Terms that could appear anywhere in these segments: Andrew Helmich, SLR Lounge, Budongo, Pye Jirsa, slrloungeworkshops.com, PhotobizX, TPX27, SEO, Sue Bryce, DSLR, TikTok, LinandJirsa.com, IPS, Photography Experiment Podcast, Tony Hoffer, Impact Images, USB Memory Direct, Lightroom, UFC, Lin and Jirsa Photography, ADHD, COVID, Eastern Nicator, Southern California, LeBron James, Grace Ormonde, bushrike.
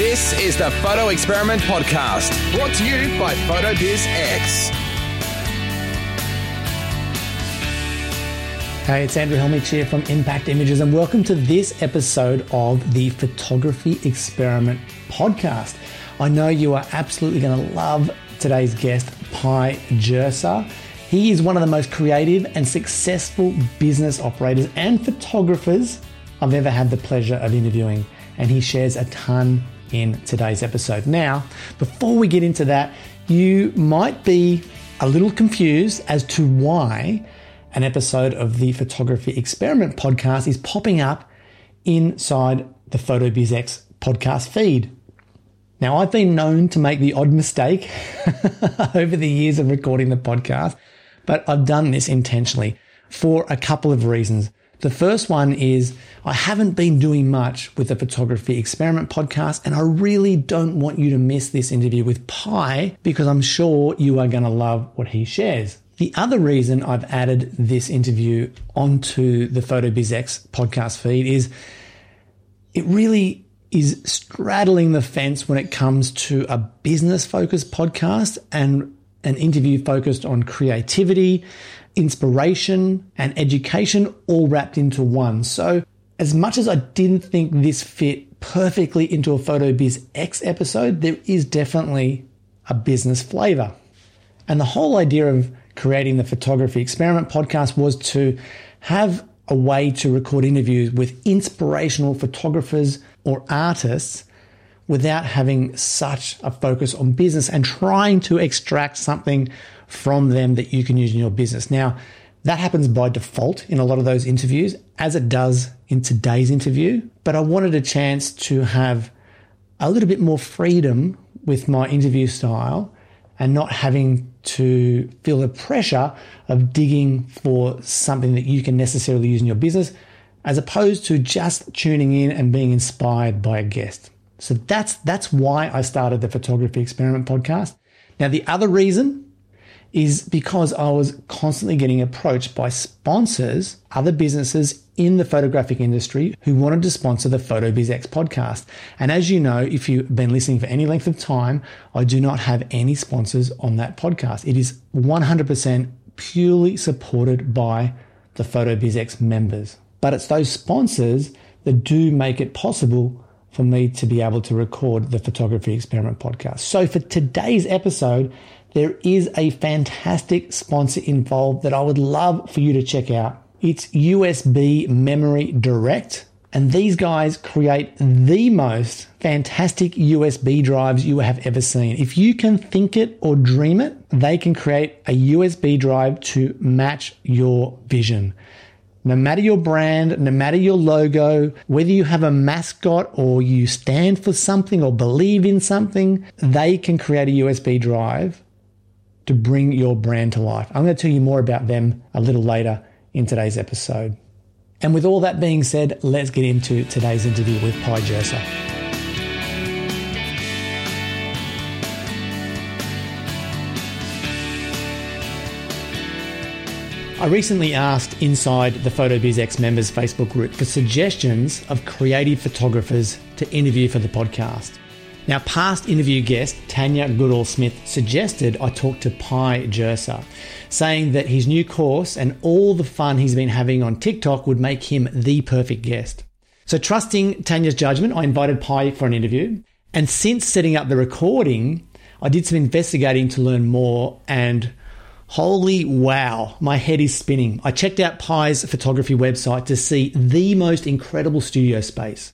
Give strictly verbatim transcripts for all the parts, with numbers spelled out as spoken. This is the Photo Experiment Podcast, brought to you by PhotobizX. Hey, it's Andrew Helmich here from Impact Images, and welcome to this episode of the Photography Experiment Podcast. I know you are absolutely going to love today's guest, Pye Jirsa. He is one of the most creative and successful business operators and photographers I've ever had the pleasure of interviewing, and he shares a ton in today's episode. Now, before we get into that, you might be a little confused as to why an episode of the Photography Experiment Podcast is popping up inside the PhotobizX podcast feed. Now, I've been known to make the odd mistake over the years of recording the podcast, but I've done this intentionally for a couple of reasons. The first one is I haven't been doing much with the Photography Experiment Podcast, and I really don't want you to miss this interview with Pye because I'm sure you are going to love what he shares. The other reason I've added this interview onto the PhotobizX podcast feed is it really is straddling the fence when it comes to a business-focused podcast and an interview focused on creativity, inspiration, and education all wrapped into one. So as much as I didn't think this fit perfectly into a PhotobizX episode, there is definitely a business flavor. And the whole idea of creating the Photography Experiment Podcast was to have a way to record interviews with inspirational photographers or artists without having such a focus on business and trying to extract something from them that you can use in your business. Now, that happens by default in a lot of those interviews, as it does in today's interview, but I wanted a chance to have a little bit more freedom with my interview style and not having to feel the pressure of digging for something that you can necessarily use in your business, as opposed to just tuning in and being inspired by a guest. So that's that's why I started the Photography Experiment Podcast. Now, the other reason is because I was constantly getting approached by sponsors, other businesses in the photographic industry who wanted to sponsor the PhotobizX podcast. And as you know, if you've been listening for any length of time, I do not have any sponsors on that podcast. It is one hundred percent purely supported by the PhotobizX members. But it's those sponsors that do make it possible for me to be able to record the Photography Experiment Podcast. So for today's episode, there is a fantastic sponsor involved that I would love for you to check out. It's U S B Memory Direct. And these guys create the most fantastic U S B drives you have ever seen. If you can think it or dream it, they can create a U S B drive to match your vision. No matter your brand, no matter your logo, whether you have a mascot or you stand for something or believe in something, they can create a U S B drive to bring your brand to life. I'm going to tell you more about them a little later in today's episode. And with all that being said, let's get into today's interview with Pye Jirsa. I recently asked inside the PhotobizX members Facebook group for suggestions of creative photographers to interview for the podcast. Now, past interview guest Tanya Goodall-Smith suggested I talk to Pye Jirsa, saying that his new course and all the fun he's been having on TikTok would make him the perfect guest. So trusting Tanya's judgment, I invited Pye for an interview. And since setting up the recording, I did some investigating to learn more, and holy wow, my head is spinning. I checked out Pye's photography website to see the most incredible studio space.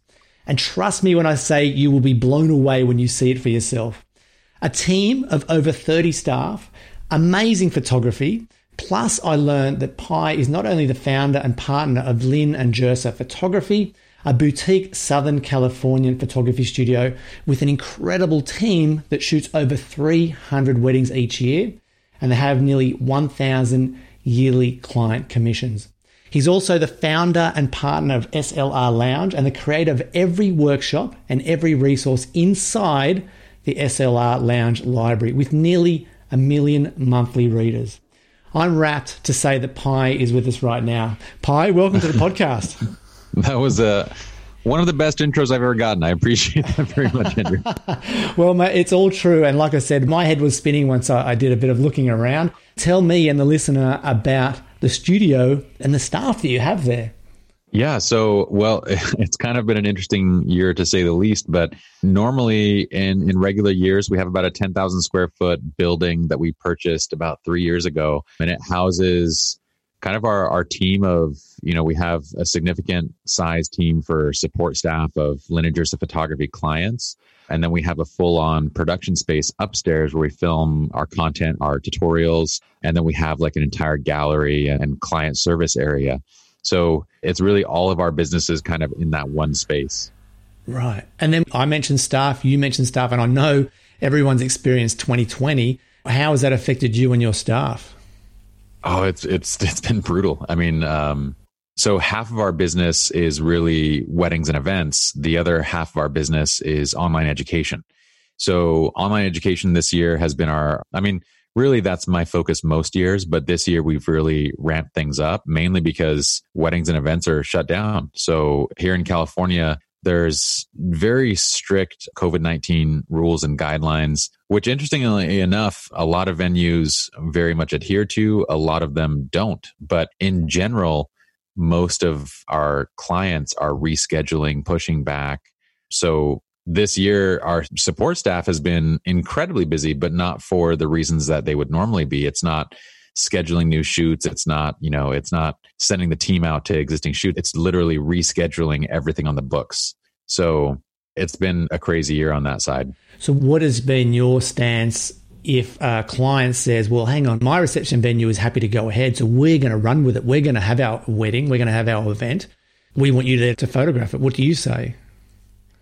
And trust me when I say you will be blown away when you see it for yourself. A team of over thirty staff, amazing photography, plus I learned that Pye is not only the founder and partner of Lin and Jirsa Photography, a boutique Southern Californian photography studio with an incredible team that shoots over three hundred weddings each year, and they have nearly one thousand yearly client commissions. He's also the founder and partner of S L R Lounge and the creator of every workshop and every resource inside the S L R Lounge library with nearly a million monthly readers. I'm rapt to say that Pye is with us right now. Pye, welcome to the podcast. That was a one of the best intros I've ever gotten. I appreciate that very much, Andrew. Well, mate, it's all true. And like I said, my head was spinning once I, I did a bit of looking around. Tell me and the listener about the studio and the staff that you have there. Yeah. So, well, it's kind of been an interesting year to say the least, but normally in, in regular years, we have about a ten thousand square foot building that we purchased about three years ago, and it houses kind of our, our team of, you know, we have a significant size team for support staff of Lin and Jirsa Photography clients. And then we have a full on production space upstairs where we film our content, our tutorials, and then we have like an entire gallery and client service area. So it's really all of our businesses kind of in that one space. Right. And then I mentioned staff, you mentioned staff, and I know everyone's experienced twenty twenty. How has that affected you and your staff? Oh, it's it's it's been brutal. I mean, um, so half of our business is really weddings and events. The other half of our business is online education. So online education this year has been our, I mean, really, that's my focus most years, but this year we've really ramped things up, mainly because weddings and events are shut down. So here in California, there's very strict COVID nineteen rules and guidelines, which interestingly enough, a lot of venues very much adhere to, a lot of them don't. But in general, most of our clients are rescheduling, pushing back. So this year, our support staff has been incredibly busy, but not for the reasons that they would normally be. It's not scheduling new shoots. It's not, you know, it's not sending the team out to existing shoots. It's literally rescheduling everything on the books. So it's been a crazy year on that side. So what has been your stance if a client says, well, hang on, my reception venue is happy to go ahead, so we're going to run with it. We're going to have our wedding. We're going to have our event. We want you there to photograph it. What do you say?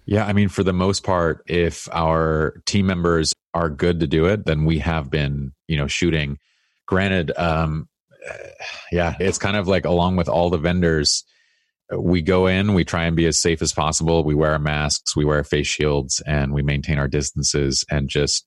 Yeah, I mean, for the most part, if our team members are good to do it, then we have been, you know, shooting. Granted, um, yeah, it's kind of like along with all the vendors, we go in, we try and be as safe as possible. We wear our masks, we wear our face shields, and we maintain our distances and just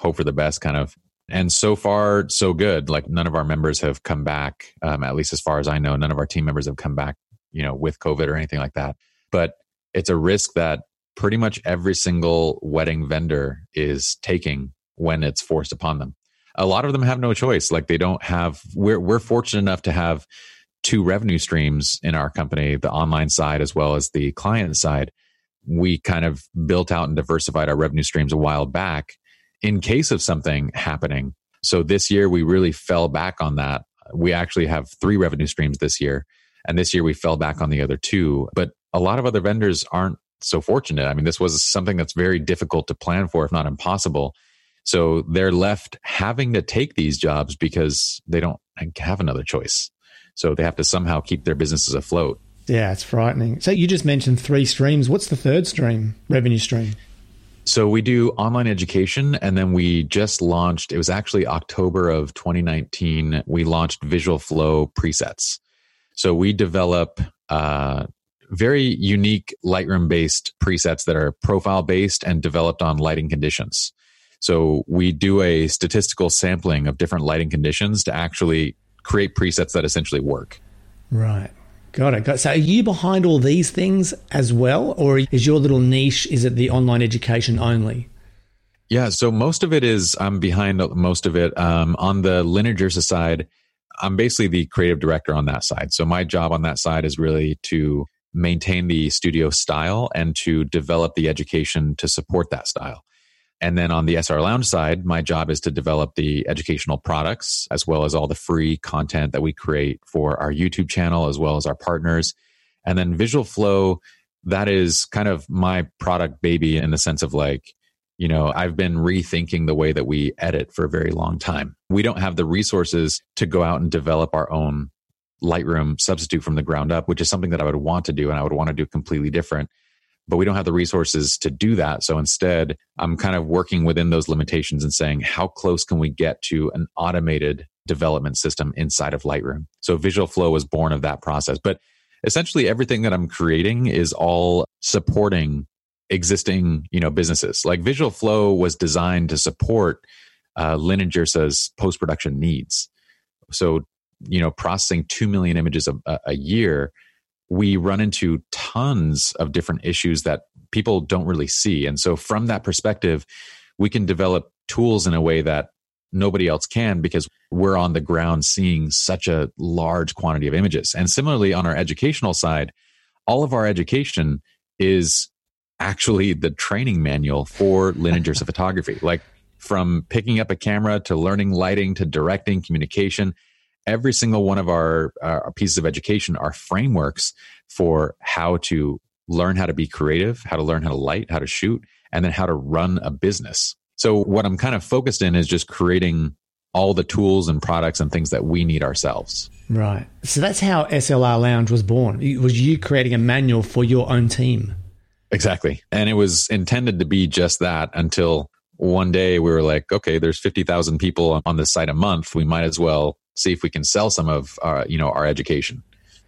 hope for the best kind of. And so far, so good. Like none of our members have come back, um, at least as far as I know, none of our team members have come back, you know, with COVID or anything like that. But it's a risk that pretty much every single wedding vendor is taking when it's forced upon them. A lot of them have no choice. Like they don't have, we're, we're fortunate enough to have two revenue streams in our company, the online side, as well as the client side. We kind of built out and diversified our revenue streams a while back in case of something happening. So this year we really fell back on that. We actually have three revenue streams this year. And this year we fell back on the other two, but a lot of other vendors aren't so fortunate. I mean, this was something that's very difficult to plan for, if not impossible. So they're left having to take these jobs because they don't have another choice. So they have to somehow keep their businesses afloat. Yeah, it's frightening. So you just mentioned three streams. What's the third stream, revenue stream? So we do online education, and then we just launched, it was actually October of twenty nineteen, we launched Visual Flow presets. So we develop uh, very unique Lightroom-based presets that are profile-based and developed on lighting conditions. So we do a statistical sampling of different lighting conditions to actually create presets that essentially work. Right. Got it. Got it. So are you behind all these things as well? Or is your little niche, is it the online education only? Yeah. So most of it is, I'm behind most of it. Um, on the Lin and Jirsa side, I'm basically the creative director on that side. So my job on that side is really to maintain the studio style and to develop the education to support that style. And then on the S L R Lounge side, my job is to develop the educational products as well as all the free content that we create for our YouTube channel as well as our partners. And then Visual Flow, that is kind of my product baby in the sense of like, you know, I've been rethinking the way that we edit for a very long time. We don't have the resources to go out and develop our own Lightroom substitute from the ground up, which is something that I would want to do, and I would want to do completely different. But we don't have the resources to do that. So instead, I'm kind of working within those limitations and saying, how close can we get to an automated development system inside of Lightroom? So Visual Flow was born of that process. But essentially, everything that I'm creating is all supporting existing, you know, businesses. Like Visual Flow was designed to support uh, Lin and Jirsa's post-production needs. So, you know, processing two million images a, a year we run into tons of different issues that people don't really see. And so from that perspective, we can develop tools in a way that nobody else can, because we're on the ground seeing such a large quantity of images. And similarly, on our educational side, all of our education is actually the training manual for Lin and Jirsa Photography. Like, from picking up a camera to learning lighting to directing, communication, every single one of our, our pieces of education are frameworks for how to learn how to be creative, how to learn how to light, how to shoot, and then how to run a business. So what I'm kind of focused in is just creating all the tools and products and things that we need ourselves. Right. So that's how S L R Lounge was born. It was you creating a manual for your own team. Exactly. And it was intended to be just that until one day we were like, okay, there's fifty thousand people on this site a month. We might as well see if we can sell some of our, you know, our education.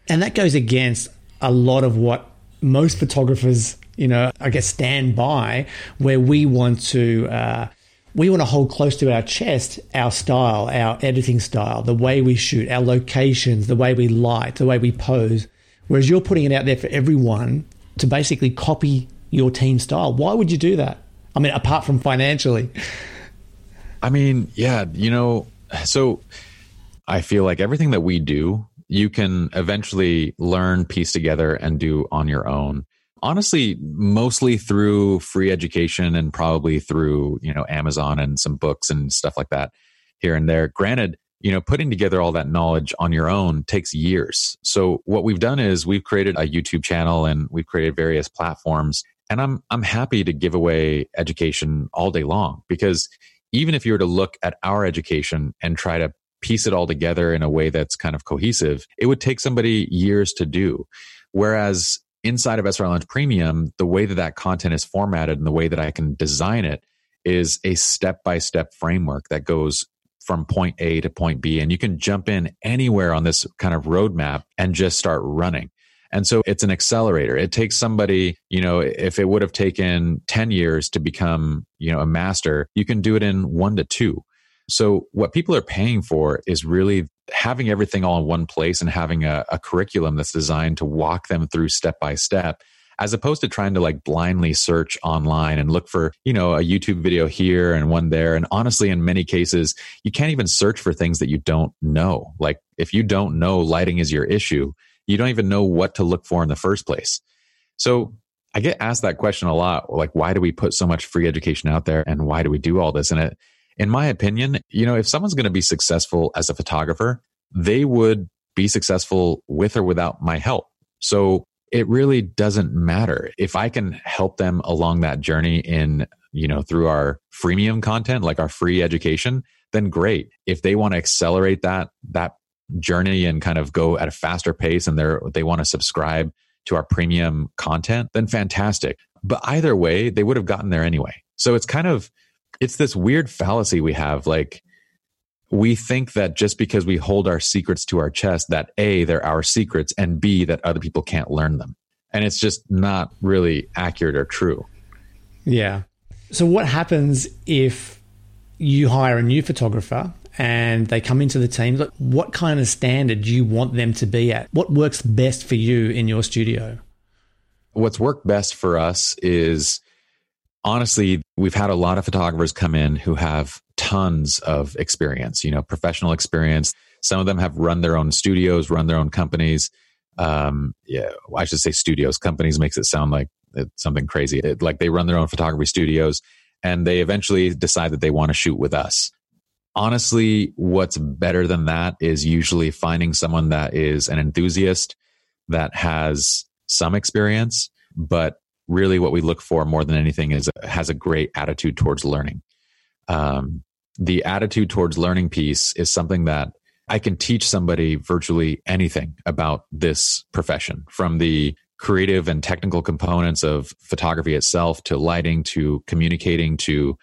And that goes against a lot of what most photographers, you know, I guess, stand by, where we want to, uh, we want to hold close to our chest our style, our editing style, the way we shoot, our locations, the way we light, the way we pose. Whereas you're putting it out there for everyone to basically copy your team style. Why would you do that? I mean, apart from financially. I mean, yeah, you know, so I feel like everything that we do, you can eventually learn, piece together, and do on your own. Honestly, mostly through free education and probably through, you know, Amazon and some books and stuff like that here and there. Granted, you know, putting together all that knowledge on your own takes years. So what we've done is we've created a YouTube channel and we've created various platforms. And I'm I'm happy to give away education all day long, because even if you were to look at our education and try to piece it all together in a way that's kind of cohesive, it would take somebody years to do. Whereas inside of S L R Lounge Premium, the way that that content is formatted and the way that I can design it is a step-by-step framework that goes from point A to point B. And you can jump in anywhere on this kind of roadmap and just start running. And so it's an accelerator. It takes somebody, you know, if it would have taken ten years to become, you know, a master, you can do it in one to two. So what people are paying for is really having everything all in one place and having a, a curriculum that's designed to walk them through step by step, as opposed to trying to like blindly search online and look for, you know, a YouTube video here and one there. And honestly, in many cases, you can't even search for things that you don't know. Like, if you don't know lighting is your issue, you don't even know what to look for in the first place. So I get asked that question a lot. Like, why do we put so much free education out there? And why do we do all this? And it, in my opinion, you know, if someone's going to be successful as a photographer, they would be successful with or without my help. So it really doesn't matter. If I can help them along that journey in, you know, through our freemium content, like our free education, then great. If they want to accelerate that, that journey and kind of go at a faster pace, and they're they want to subscribe to our premium content, then fantastic. But either way, they would have gotten there anyway. So it's kind of, it's this weird fallacy we have. Like, we think that just because we hold our secrets to our chest, that A, they're our secrets, and B, that other people can't learn them. And it's just not really accurate or true. Yeah. So what happens if you hire a new photographer and they come into the team? Look, what kind of standard do you want them to be at? What works best for you in your studio? What's worked best for us is, honestly, we've had a lot of photographers come in who have tons of experience, you know, professional experience. Some of them have run their own studios, run their own companies. Um, yeah, I should say studios. Companies makes it sound like it's something crazy. It, like they run their own photography studios, and they eventually decide that they want to shoot with us. Honestly, what's better than that is usually finding someone that is an enthusiast, that has some experience, but really what we look for more than anything is has a great attitude towards learning. Um, the attitude towards learning piece is something that I can teach somebody virtually anything about this profession, from the creative and technical components of photography itself, to lighting, to communicating, to,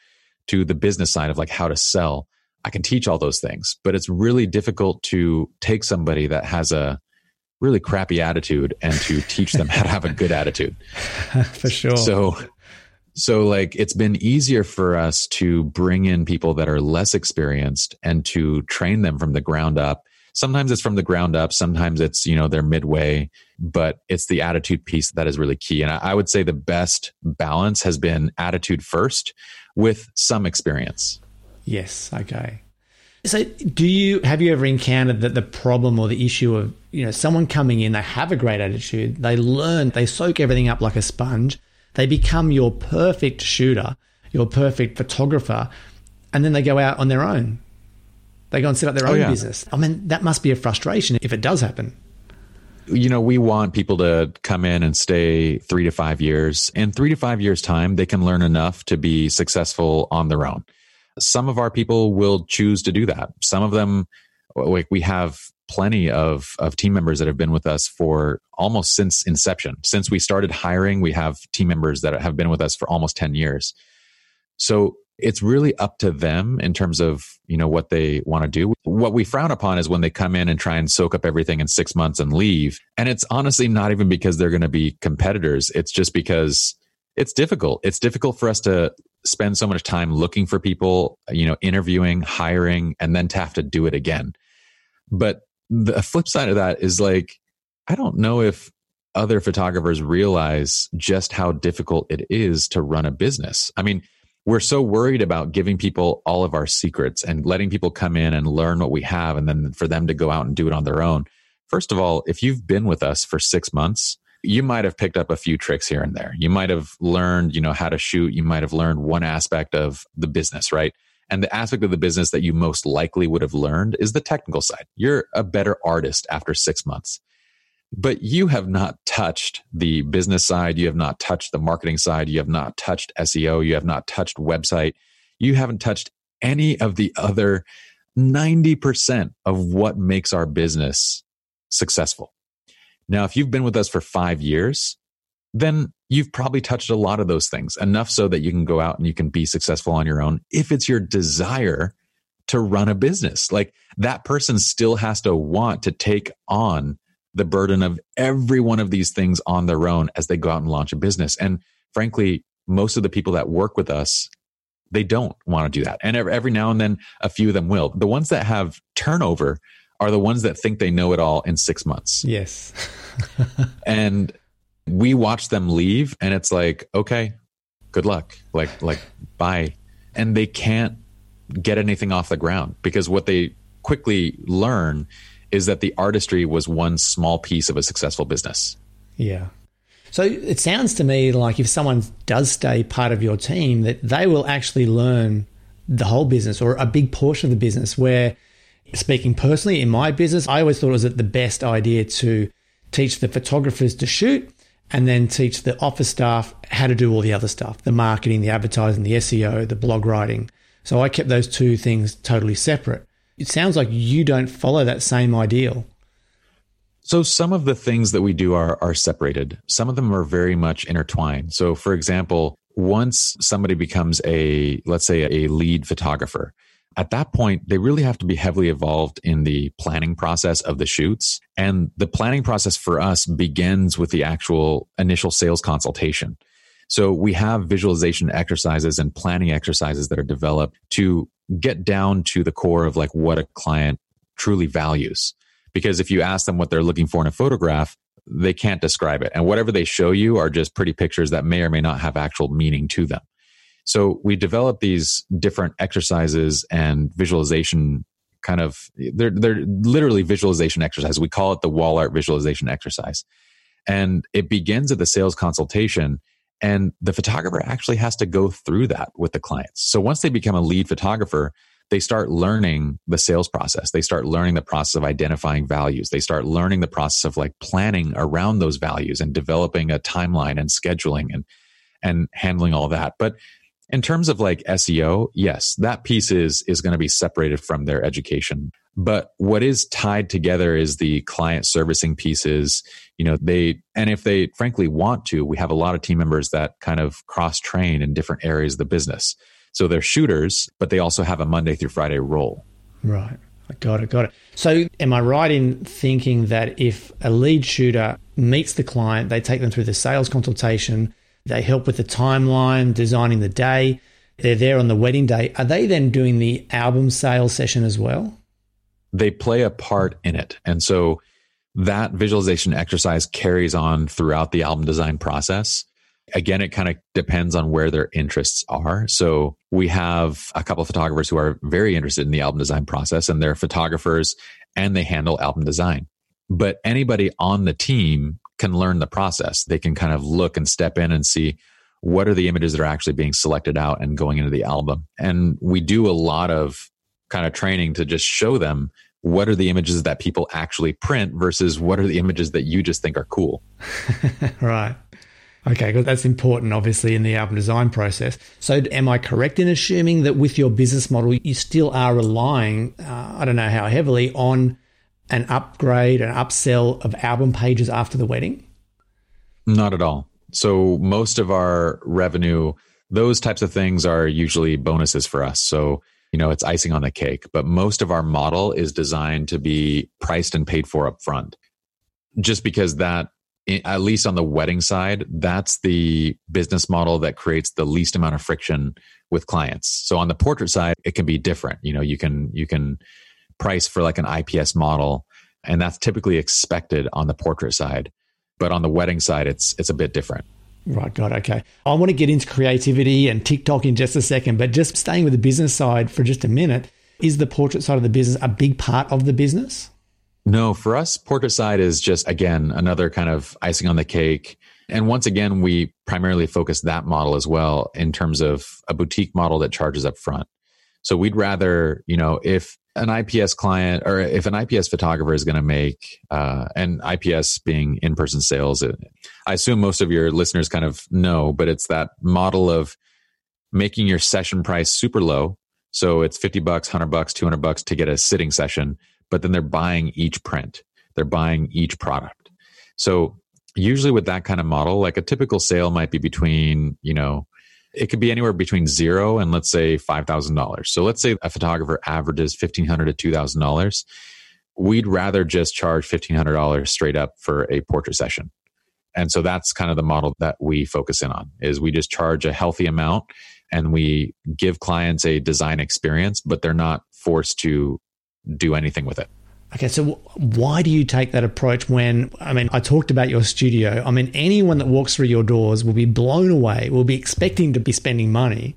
to the business side of like how to sell. I can teach all those things, but it's really difficult to take somebody that has a really crappy attitude and to teach them how to have a good attitude. For sure. So, so like it's been easier for us to bring in people that are less experienced and to train them from the ground up sometimes it's from the ground up. Sometimes it's, you know, they're midway, but it's the attitude piece that is really key. And I, I would say the best balance has been attitude first with some experience. Yes. Okay. So do you, have you ever encountered that the problem or the issue of, you know, someone coming in, they have a great attitude, they learn, they soak everything up like a sponge, they become your perfect shooter, your perfect photographer, and then they go out on their own. They go and set up their own oh, yeah. business. I mean, that must be a frustration if it does happen. You know, we want people to come in and stay three to five years. In three to five years' time, they can learn enough to be successful on their own. Some of our people will choose to do that. Some of them, like we have plenty of, of team members that have been with us for almost since inception. Since we started hiring, we have team members that have been with us for almost ten years. So it's really up to them in terms of, you know, what they want to do. What we frown upon is when they come in and try and soak up everything in six months and leave. And it's honestly not even because they're going to be competitors. It's just because it's difficult. It's difficult for us to spend so much time looking for people, you know, interviewing, hiring, and then to have to do it again. But the flip side of that is like, I don't know if other photographers realize just how difficult it is to run a business. I mean, we're so worried about giving people all of our secrets and letting people come in and learn what we have and then for them to go out and do it on their own. First of all, if you've been with us for six months, you might have picked up a few tricks here and there. You might have learned, you know, how to shoot. You might have learned one aspect of the business, right? And the aspect of the business that you most likely would have learned is the technical side. You're a better artist after six months. But you have not touched the business side. You have not touched the marketing side. You have not touched S E O. You have not touched website. You haven't touched any of the other ninety percent of what makes our business successful. Now, if you've been with us for five years, then you've probably touched a lot of those things, enough so that you can go out and you can be successful on your own if it's your desire to run a business. Like that person still has to want to take on the burden of every one of these things on their own as they go out and launch a business. And frankly, most of the people that work with us, they don't want to do that. And every now and then, a few of them will. The ones that have turnover are the ones that think they know it all in six months. Yes. And we watch them leave and it's like, okay, good luck. Like, like, bye. And they can't get anything off the ground because what they quickly learn is that the artistry was one small piece of a successful business. Yeah. So it sounds to me like if someone does stay part of your team, that they will actually learn the whole business or a big portion of the business. Where, speaking personally, in my business, I always thought it was the best idea to teach the photographers to shoot and then teach the office staff how to do all the other stuff, the marketing, the advertising, the S E O, the blog writing. So I kept those two things totally separate. It sounds like you don't follow that same ideal. So some of the things that we do are, are separated. Some of them are very much intertwined. So for example, once somebody becomes a, let's say a lead photographer, at that point, they really have to be heavily involved in the planning process of the shoots. And the planning process for us begins with the actual initial sales consultation. So we have visualization exercises and planning exercises that are developed to get down to the core of like what a client truly values. Because if you ask them what they're looking for in a photograph, they can't describe it. And whatever they show you are just pretty pictures that may or may not have actual meaning to them. So we develop these different exercises and visualization kind of, they're, they're literally visualization exercises. We call it the wall art visualization exercise. And it begins at the sales consultation, and the photographer actually has to go through that with the clients. So once they become a lead photographer, they start learning the sales process. They start learning the process of identifying values. They start learning the process of like planning around those values and developing a timeline and scheduling and, and handling all that. But in terms of like S E O, yes, that piece is, is going to be separated from their education. But what is tied together is the client servicing pieces. You know, they, and if they frankly want to, we have a lot of team members that kind of cross-train in different areas of the business. So they're shooters, but they also have a Monday through Friday role. Right. I got it. Got it. So am I right in thinking that if a lead shooter meets the client, they take them through the sales consultation, they help with the timeline, designing the day. They're there on the wedding day. Are they then doing the album sale session as well? they play a part in it. And so that visualization exercise carries on throughout the album design process. Again, it kind of depends on where their interests are. So we have a couple of photographers who are very interested in the album design process, and they're photographers and they handle album design. But anybody on the team can learn the process. They can kind of look and step in and see what are the images that are actually being selected out and going into the album. And we do a lot of kind of training to just show them what are the images that people actually print versus what are the images that you just think are cool. Right. Okay, good. That's important, obviously, in the album design process. So am I correct in assuming that with your business model, you still are relying, uh, I don't know how heavily, on an upgrade, an upsell of album pages after the wedding? Not at all. So most of our revenue, those types of things are usually bonuses for us. So, you know, it's icing on the cake. But most of our model is designed to be priced and paid for up front, just because that, at least on the wedding side, that's the business model that creates the least amount of friction with clients. So on the portrait side, it can be different. You know, you can you can price for like an I P S model, and that's typically expected on the portrait side. But on the wedding side, it's it's a bit different. Right, got it. Okay. I want to get into creativity and TikTok in just a second, but just staying with the business side for just a minute, is the portrait side of the business a big part of the business? No, for us, portrait side is just, again, another kind of icing on the cake. And once again, we primarily focus that model as well in terms of a boutique model that charges up front. So we'd rather, you know, if an I P S client or if an I P S photographer is going to make, uh, and I P S being in-person sales, it, I assume most of your listeners kind of know, but it's that model of making your session price super low. So it's fifty bucks, one hundred bucks, two hundred bucks to get a sitting session. But then they're buying each print. They're buying each product. So usually with that kind of model, like a typical sale might be between, you know, it could be anywhere between zero and let's say five thousand dollars. So let's say a photographer averages fifteen hundred dollars to two thousand dollars. We'd rather just charge fifteen hundred dollars straight up for a portrait session. And so that's kind of the model that we focus in on, is we just charge a healthy amount and we give clients a design experience, but they're not forced to do anything with it. Okay, so w- why do you take that approach when, I mean, I talked about your studio. I mean, anyone that walks through your doors will be blown away, will be expecting to be spending money.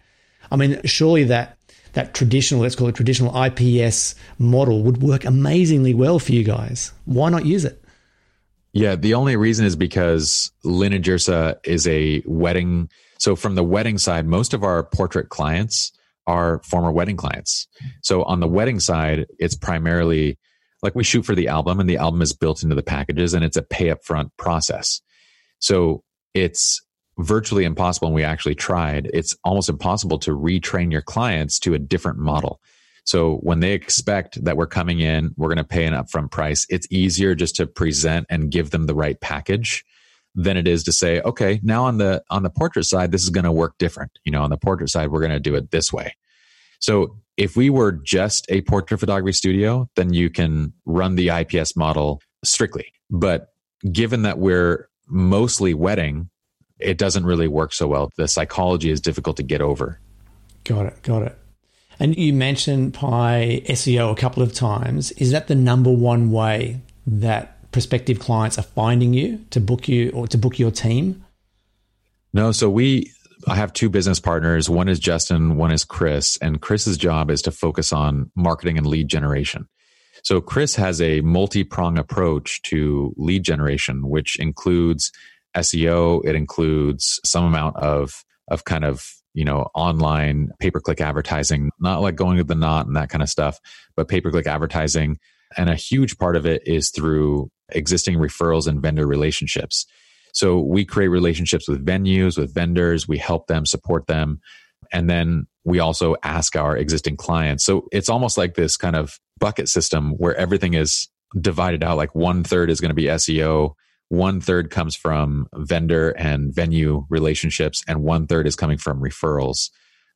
I mean, surely that that traditional, let's call it traditional I P S model would work amazingly well for you guys. Why not use it? Yeah, the only reason is because Lin and Jirsa is a wedding. So from the wedding side, most of our portrait clients are former wedding clients. So on the wedding side, it's primarily like we shoot for the album and the album is built into the packages and it's a pay upfront process. So it's virtually impossible, and we actually tried, it's almost impossible to retrain your clients to a different model. So when they expect that we're coming in, we're going to pay an upfront price, it's easier just to present and give them the right package than it is to say, okay, now on the on the portrait side, this is going to work different. You know, on the portrait side, we're going to do it this way. So if we were just a portrait photography studio, then you can run the I P S model strictly. But given that we're mostly wedding, it doesn't really work so well. The psychology is difficult to get over. Got it. Got it. And you mentioned Pye S E O a couple of times. Is that the number one way that prospective clients are finding you to book you or to book your team? No. So we, I have two business partners. One is Justin, one is Chris. And Chris's job is to focus on marketing and lead generation. So Chris has a multi-prong approach to lead generation, which includes S E O. It includes some amount of, of kind of, you know, online pay-per-click advertising, not like going to the Knot and that kind of stuff, but pay-per-click advertising. And a huge part of it is through existing referrals and vendor relationships. So we create relationships with venues, with vendors, we help them, support them. And then we also ask our existing clients. So it's almost like this kind of bucket system where everything is divided out. Like one third is going to be S E O, one third comes from vendor and venue relationships, and one third is coming from referrals.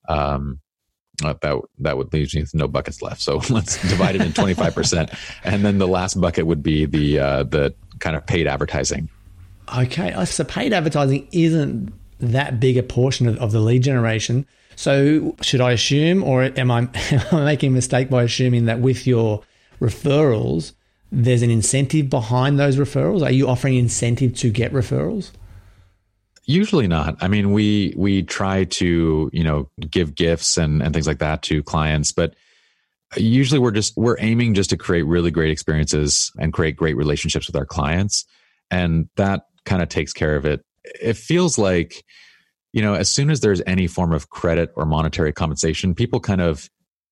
Um, that that would leave me with no buckets left. So let's divide it in twenty-five percent. And then the last bucket would be the uh, the kind of paid advertising. Okay. So paid advertising isn't that big a portion of, of the lead generation. So should I assume, or am I, am I making a mistake by assuming that with your referrals, there's an incentive behind those referrals? Are you offering incentive to get referrals? Usually not. I mean, we we try to, you know, give gifts and, and things like that to clients, but usually we're just we're aiming just to create really great experiences and create great relationships with our clients. And that kind of takes care of it. It feels like, you know, as soon as there's any form of credit or monetary compensation, people kind of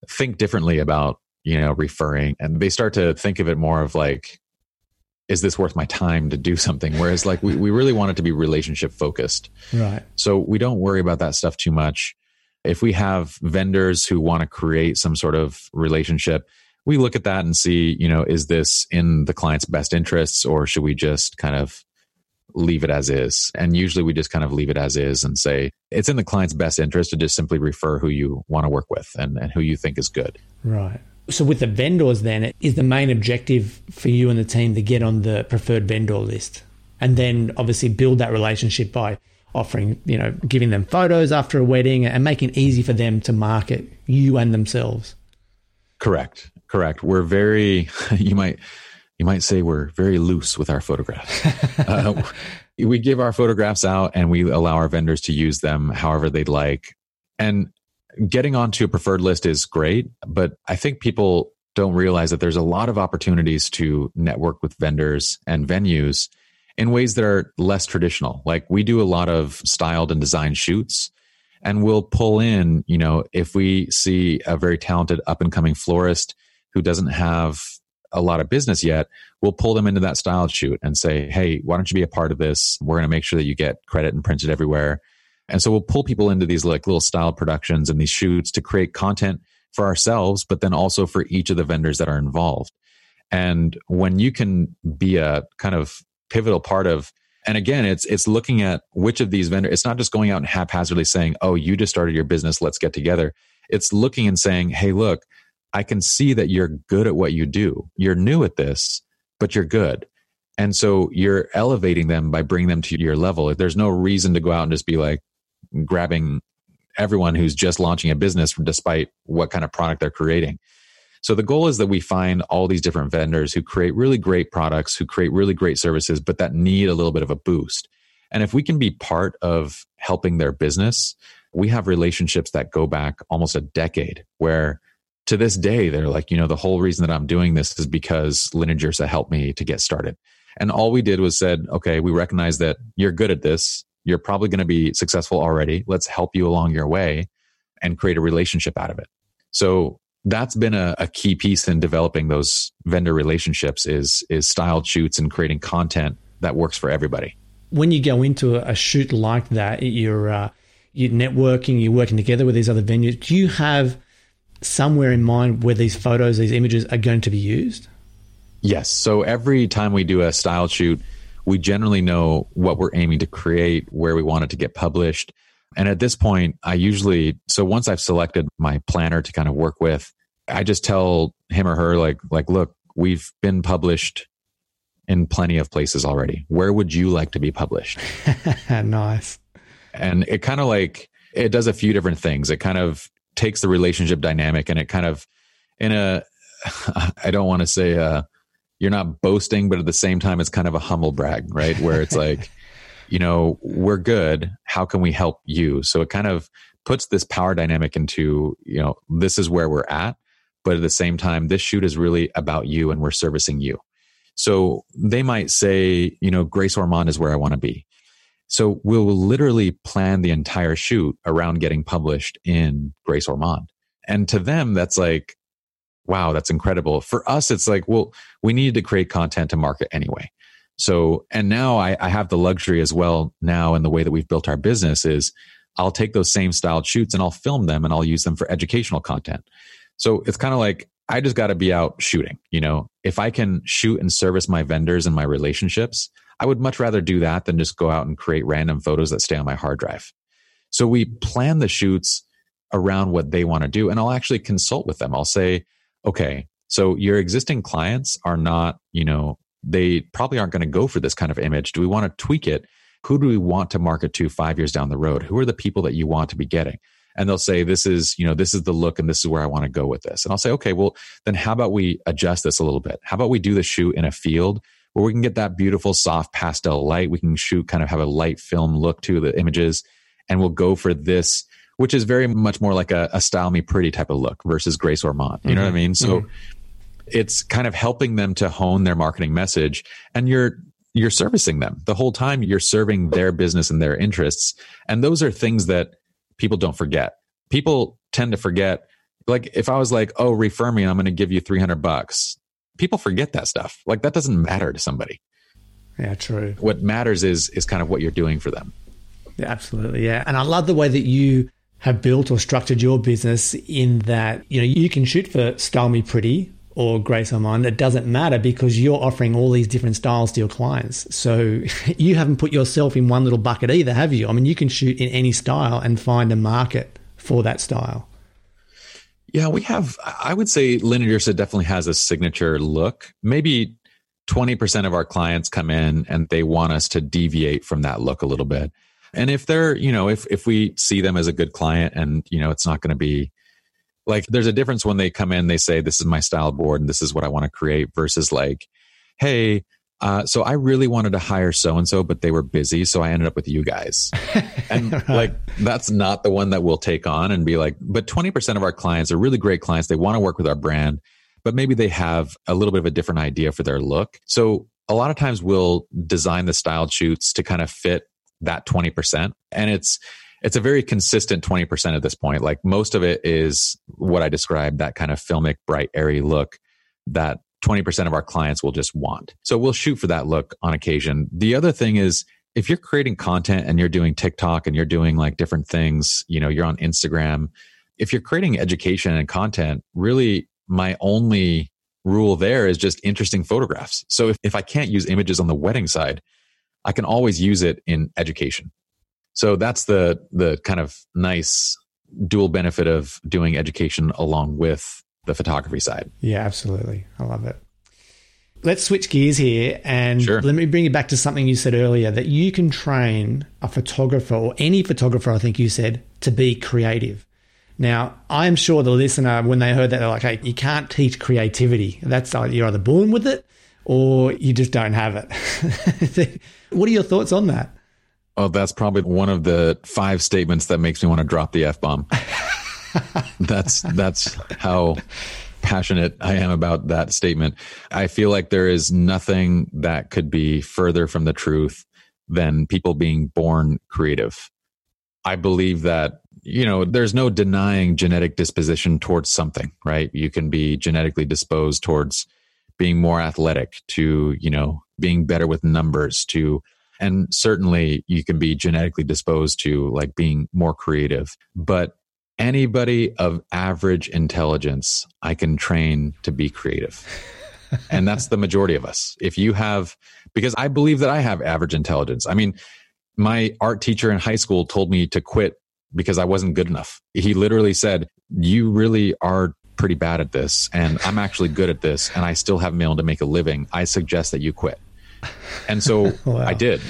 think differently about, you know, referring, and they start to think of it more of like, is this worth my time to do something? Whereas like we, we really want it to be relationship focused. Right. So we don't worry about that stuff too much. If we have vendors who want to create some sort of relationship, we look at that and see, you know, is this in the client's best interests, or should we just kind of leave it as is? And usually we just kind of leave it as is and say, it's in the client's best interest to just simply refer who you want to work with and, and who you think is good. Right. So with the vendors then, is the main objective for you and the team to get on the preferred vendor list and then obviously build that relationship by offering, you know, giving them photos after a wedding and making it easy for them to market you and themselves? Correct. Correct. We're very, you might... You might say we're very loose with our photographs. uh, we give our photographs out and we allow our vendors to use them however they'd like. And getting onto a preferred list is great, but I think people don't realize that there's a lot of opportunities to network with vendors and venues in ways that are less traditional. Like we do a lot of styled and design shoots, and we'll pull in, you know, if we see a very talented up and coming florist who doesn't have a lot of business yet, we'll pull them into that style shoot and say, hey, why don't you be a part of this? We're going to make sure that you get credit and printed everywhere. And so we'll pull people into these like little style productions and these shoots to create content for ourselves, but then also for each of the vendors that are involved. And when you can be a kind of pivotal part of, and again, it's it's looking at which of these vendors, it's not just going out and haphazardly saying, oh, you just started your business, let's get together. It's looking and saying, hey, look, I can see that you're good at what you do. You're new at this, but you're good. And so you're elevating them by bringing them to your level. There's no reason to go out and just be like grabbing everyone who's just launching a business despite what kind of product they're creating. So the goal is that we find all these different vendors who create really great products, who create really great services, but that need a little bit of a boost. And if we can be part of helping their business, we have relationships that go back almost a decade where to this day, they're like, you know, the whole reason that I'm doing this is because Lin and Jirsa helped me to get started. And all we did was said, okay, we recognize that you're good at this. You're probably going to be successful already. Let's help you along your way and create a relationship out of it. So that's been a, a key piece in developing those vendor relationships is, is styled shoots and creating content that works for everybody. When you go into a shoot like that, you're, uh, you're networking, you're working together with these other venues. Do you have somewhere in mind where these photos, these images are going to be used? Yes. So every time we do a style shoot, we generally know what we're aiming to create, where we want it to get published. And at this point, I usually, so once I've selected my planner to kind of work with, I just tell him or her, like, like, look, we've been published in plenty of places already. Where would you like to be published? Nice. And it kind of like, it does a few different things. It kind of takes the relationship dynamic and it kind of in a, I don't want to say uh, you're not boasting, but at the same time, it's kind of a humble brag, right? Where it's like, you know, we're good. How can we help you? So it kind of puts this power dynamic into, you know, this is where we're at. But at the same time, this shoot is really about you and we're servicing you. So they might say, you know, Grace Ormonde is where I want to be. So we'll literally plan the entire shoot around getting published in Grace Ormonde. And to them, that's like, wow, that's incredible. For us, it's like, well, we needed to create content to market anyway. So, and now I, I have the luxury as well now in the way that we've built our business is I'll take those same styled shoots and I'll film them and I'll use them for educational content. So it's kind of like, I just got to be out shooting. You know, if I can shoot and service my vendors and my relationships, I would much rather do that than just go out and create random photos that stay on my hard drive. So we plan the shoots around what they want to do. And I'll actually consult with them. I'll say, okay, so your existing clients are not, you know, they probably aren't going to go for this kind of image. Do we want to tweak it? Who do we want to market to five years down the road? Who are the people that you want to be getting? and they'll say, this is, you know, this is the look and this is where I want to go with this. And I'll say, okay, well, then how about we adjust this a little bit? How about we do the shoot in a field where we can get that beautiful, soft pastel light? We can shoot kind of have a light film look to the images, and we'll go for this, which is very much more like a, a Style Me Pretty type of look versus Grace Ormonde. You mm-hmm. know what I mean? So mm-hmm. it's kind of helping them to hone their marketing message, and you're, you're servicing them the whole time. You're serving their business and their interests. And those are things that people don't forget. People tend to forget. Like if I was like, oh, refer me, I'm going to give you three hundred bucks. People forget that stuff. Like that doesn't matter to somebody. Yeah, true. What matters is, is kind of what you're doing for them. Yeah, absolutely. Yeah. And I love the way that you have built or structured your business in that, you know, you can shoot for Style Me Pretty or Grace Ormonde. It doesn't matter because you're offering all these different styles to your clients. So you haven't put yourself in one little bucket either, have you? I mean, you can shoot in any style and find a market for that style. Yeah, we have, I would say Lin and Jirsa definitely has a signature look. Maybe twenty percent of our clients come in and they want us to deviate from that look a little bit. And if they're, you know, if if we see them as a good client and, you know, it's not going to be like, there's a difference when they come in, they say, this is my style board and this is what I want to create versus like, hey, uh, so I really wanted to hire so-and-so, but they were busy. So I ended up with you guys. And right. like, that's not the one that we'll take on and be like, but twenty percent of our clients are really great clients. They want to work with our brand, but maybe they have a little bit of a different idea for their look. So a lot of times we'll design the styled shoots to kind of fit that twenty percent. And it's, it's a very consistent twenty percent at this point. Like most of it is what I described, that kind of filmic, bright, airy look that twenty percent of our clients will just want. So we'll shoot for that look on occasion. The other thing is, if you're creating content and you're doing TikTok and you're doing like different things, you know, you're on Instagram, if you're creating education and content, really my only rule there is just interesting photographs. So if, if I can't use images on the wedding side, I can always use it in education. So that's the the kind of nice dual benefit of doing education along with the photography side. Yeah, absolutely. I love it. Let's switch gears here and sure. let me bring you back to something you said earlier, that you can train a photographer or any photographer, I think you said, to be creative. Now, I'm sure the listener, when they heard that, they're like, hey, you can't teach creativity. That's like you're either born with it or you just don't have it. What are your thoughts on that? Oh, that's probably one of the five statements that makes me want to drop the F-bomb. that's that's how passionate I am about that statement. I feel like there is nothing that could be further from the truth than people being born creative. I believe that, you know, there's no denying genetic disposition towards something, right? You can be genetically disposed towards being more athletic, to, you know, being better with numbers, to and certainly you can be genetically disposed to like being more creative. But anybody of average intelligence, I can train to be creative. And that's the majority of us. If you have, because I believe that I have average intelligence. I mean, my art teacher in high school told me to quit because I wasn't good enough. He literally said, you really are pretty bad at this. And I'm actually good at this. And I still haven't been able to make a living. I suggest that you quit. And so wow. I did.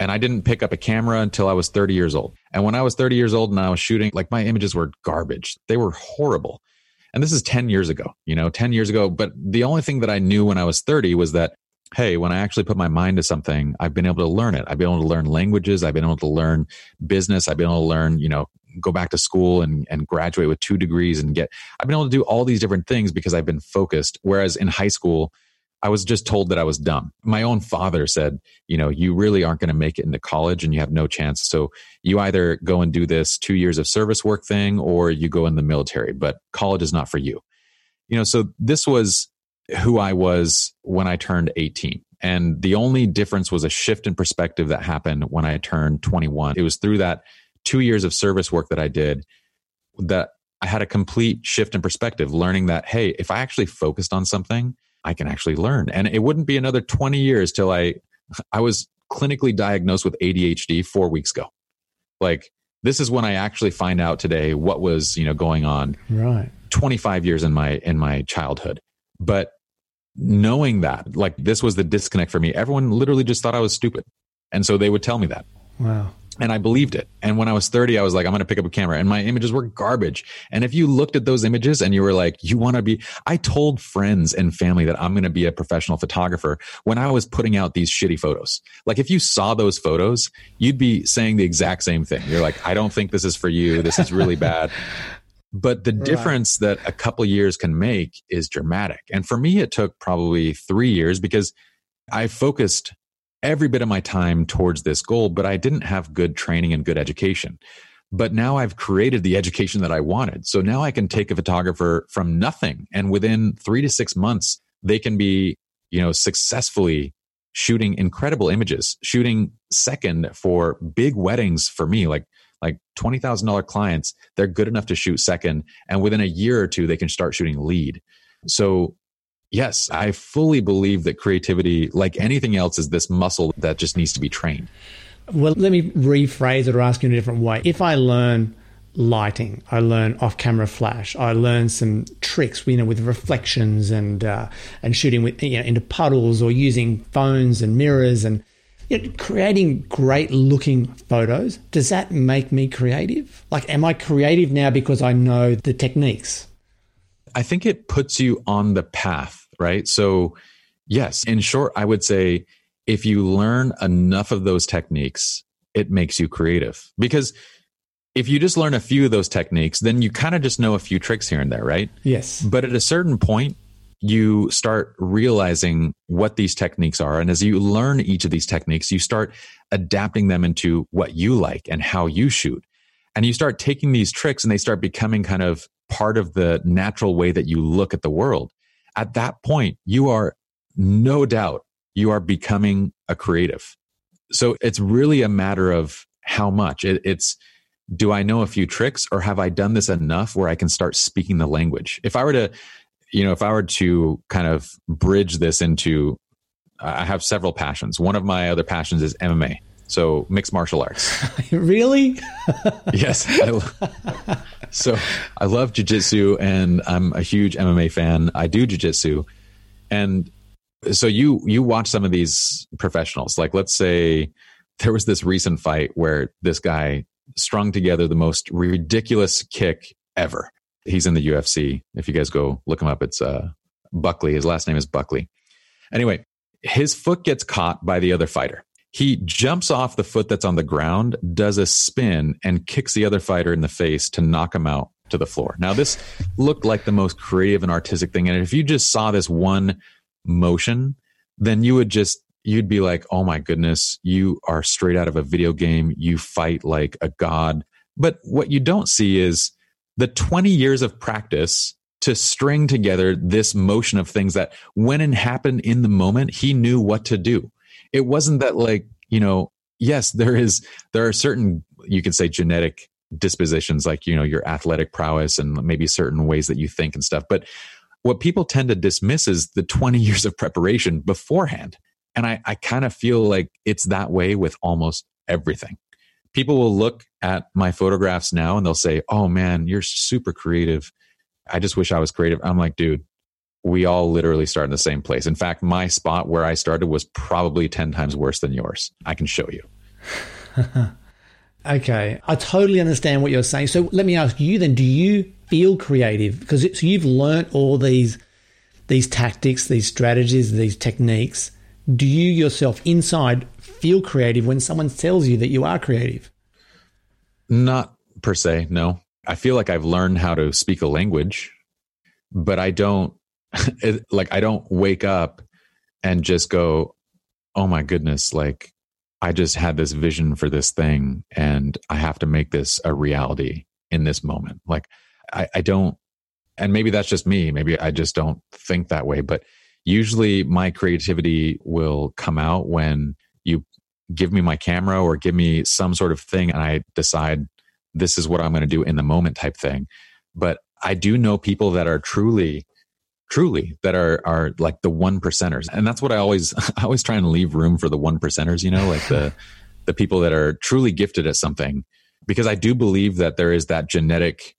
And I didn't pick up a camera until I was thirty years old. And when I was thirty years old and I was shooting, like my images were garbage. They were horrible. And this is ten years ago, you know, ten years ago. But the only thing that I knew when I was thirty was that, hey, when I actually put my mind to something, I've been able to learn it. I've been able to learn languages. I've been able to learn business. I've been able to learn, you know, go back to school and, and graduate with two degrees and get, I've been able to do all these different things because I've been focused. Whereas in high school, I was just told that I was dumb. My own father said, you know, you really aren't going to make it into college and you have no chance. So you either go and do this two years of service work thing or you go in the military, but college is not for you. You know, so this was who I was when I turned eighteen. And the only difference was a shift in perspective that happened when I turned twenty-one. It was through that two years of service work that I did that I had a complete shift in perspective, learning that, hey, if I actually focused on something, I can actually learn. And it wouldn't be another twenty years till I, I was clinically diagnosed with A D H D four weeks ago. Like this is when I actually find out today what was, you know, going on right. twenty-five years in my, in my childhood. But knowing that, like this was the disconnect for me. Everyone literally just thought I was stupid. And so they would tell me that. Wow. And I believed it. And when I was thirty, I was like, I'm going to pick up a camera. And my images were garbage. And if you looked at those images and you were like, you want to be, I told friends and family that I'm going to be a professional photographer when I was putting out these shitty photos. Like if you saw those photos, you'd be saying the exact same thing. You're like, I don't think this is for you. This is really bad. But the right. difference that a couple years can make is dramatic. And for me, it took probably three years because I focused every bit of my time towards this goal, but I didn't have good training and good education. But now I've created the education that I wanted. So now I can take a photographer from nothing, and within three to six months, they can be, you know, successfully shooting incredible images, shooting second for big weddings for me, like like twenty thousand dollars clients. They're good enough to shoot second, and within a year or two, they can start shooting lead. So yes, I fully believe that creativity, like anything else, is this muscle that just needs to be trained. Well, let me rephrase it or ask you in a different way. If I learn lighting, I learn off-camera flash, I learn some tricks, you know, with reflections and uh, and shooting with, you know, into puddles or using phones and mirrors and, you know, creating great-looking photos, does that make me creative? Like, am I creative now because I know the techniques? I think it puts you on the path, right? So yes, in short, I would say if you learn enough of those techniques, it makes you creative. Because if you just learn a few of those techniques, then you kind of just know a few tricks here and there, right? Yes. But at a certain point, you start realizing what these techniques are. And as you learn each of these techniques, you start adapting them into what you like and how you shoot. And you start taking these tricks and they start becoming kind of part of the natural way that you look at the world. At that point, you are no doubt, you are becoming a creative. So it's really a matter of how much. It, it's, do I know a few tricks, or have I done this enough where I can start speaking the language? If I were to, you know, if I were to kind of bridge this into, I have several passions. One of my other passions is M M A. So mixed martial arts. Really? Yes. I lo- so I love jiu-jitsu, and I'm a huge M M A fan. I do jiu-jitsu. And so you, you watch some of these professionals, like let's say there was this recent fight where this guy strung together the most ridiculous kick ever. He's in the U F C. If you guys go look him up, it's uh, Buckley. His last name is Buckley. Anyway, his foot gets caught by the other fighter. He jumps off the foot that's on the ground, does a spin, and kicks the other fighter in the face to knock him out to the floor. Now, this looked like the most creative and artistic thing. And if you just saw this one motion, then you would just, you'd be like, oh my goodness, you are straight out of a video game. You fight like a god. But what you don't see is the twenty years of practice to string together this motion of things that when it happened in the moment, he knew what to do. It wasn't that, like, you know, yes, there is, there are certain, you could say, genetic dispositions, like, you know, your athletic prowess and maybe certain ways that you think and stuff. But what people tend to dismiss is the twenty years of preparation beforehand. And I, I kind of feel like it's that way with almost everything. People will look at my photographs now and they'll say, oh man, you're super creative. I just wish I was creative. I'm like, dude, we all literally start in the same place. In fact, my spot where I started was probably ten times worse than yours. I can show you. Okay. I totally understand what you're saying. So let me ask you then, do you feel creative? Because it's, you've learned all these, these tactics, these strategies, these techniques. Do you yourself inside feel creative when someone tells you that you are creative? Not per se, no. I feel like I've learned how to speak a language, but I don't, It, like, I don't wake up and just go, oh my goodness, like I just had this vision for this thing and I have to make this a reality in this moment. Like I, I don't, and maybe that's just me. Maybe I just don't think that way, but usually my creativity will come out when you give me my camera or give me some sort of thing and I decide this is what I'm going to do in the moment type thing. But I do know people that are truly Truly, that are are like the one percenters, and that's what I always I always try and leave room for the one percenters. You know, like the the people that are truly gifted at something, because I do believe that there is that genetic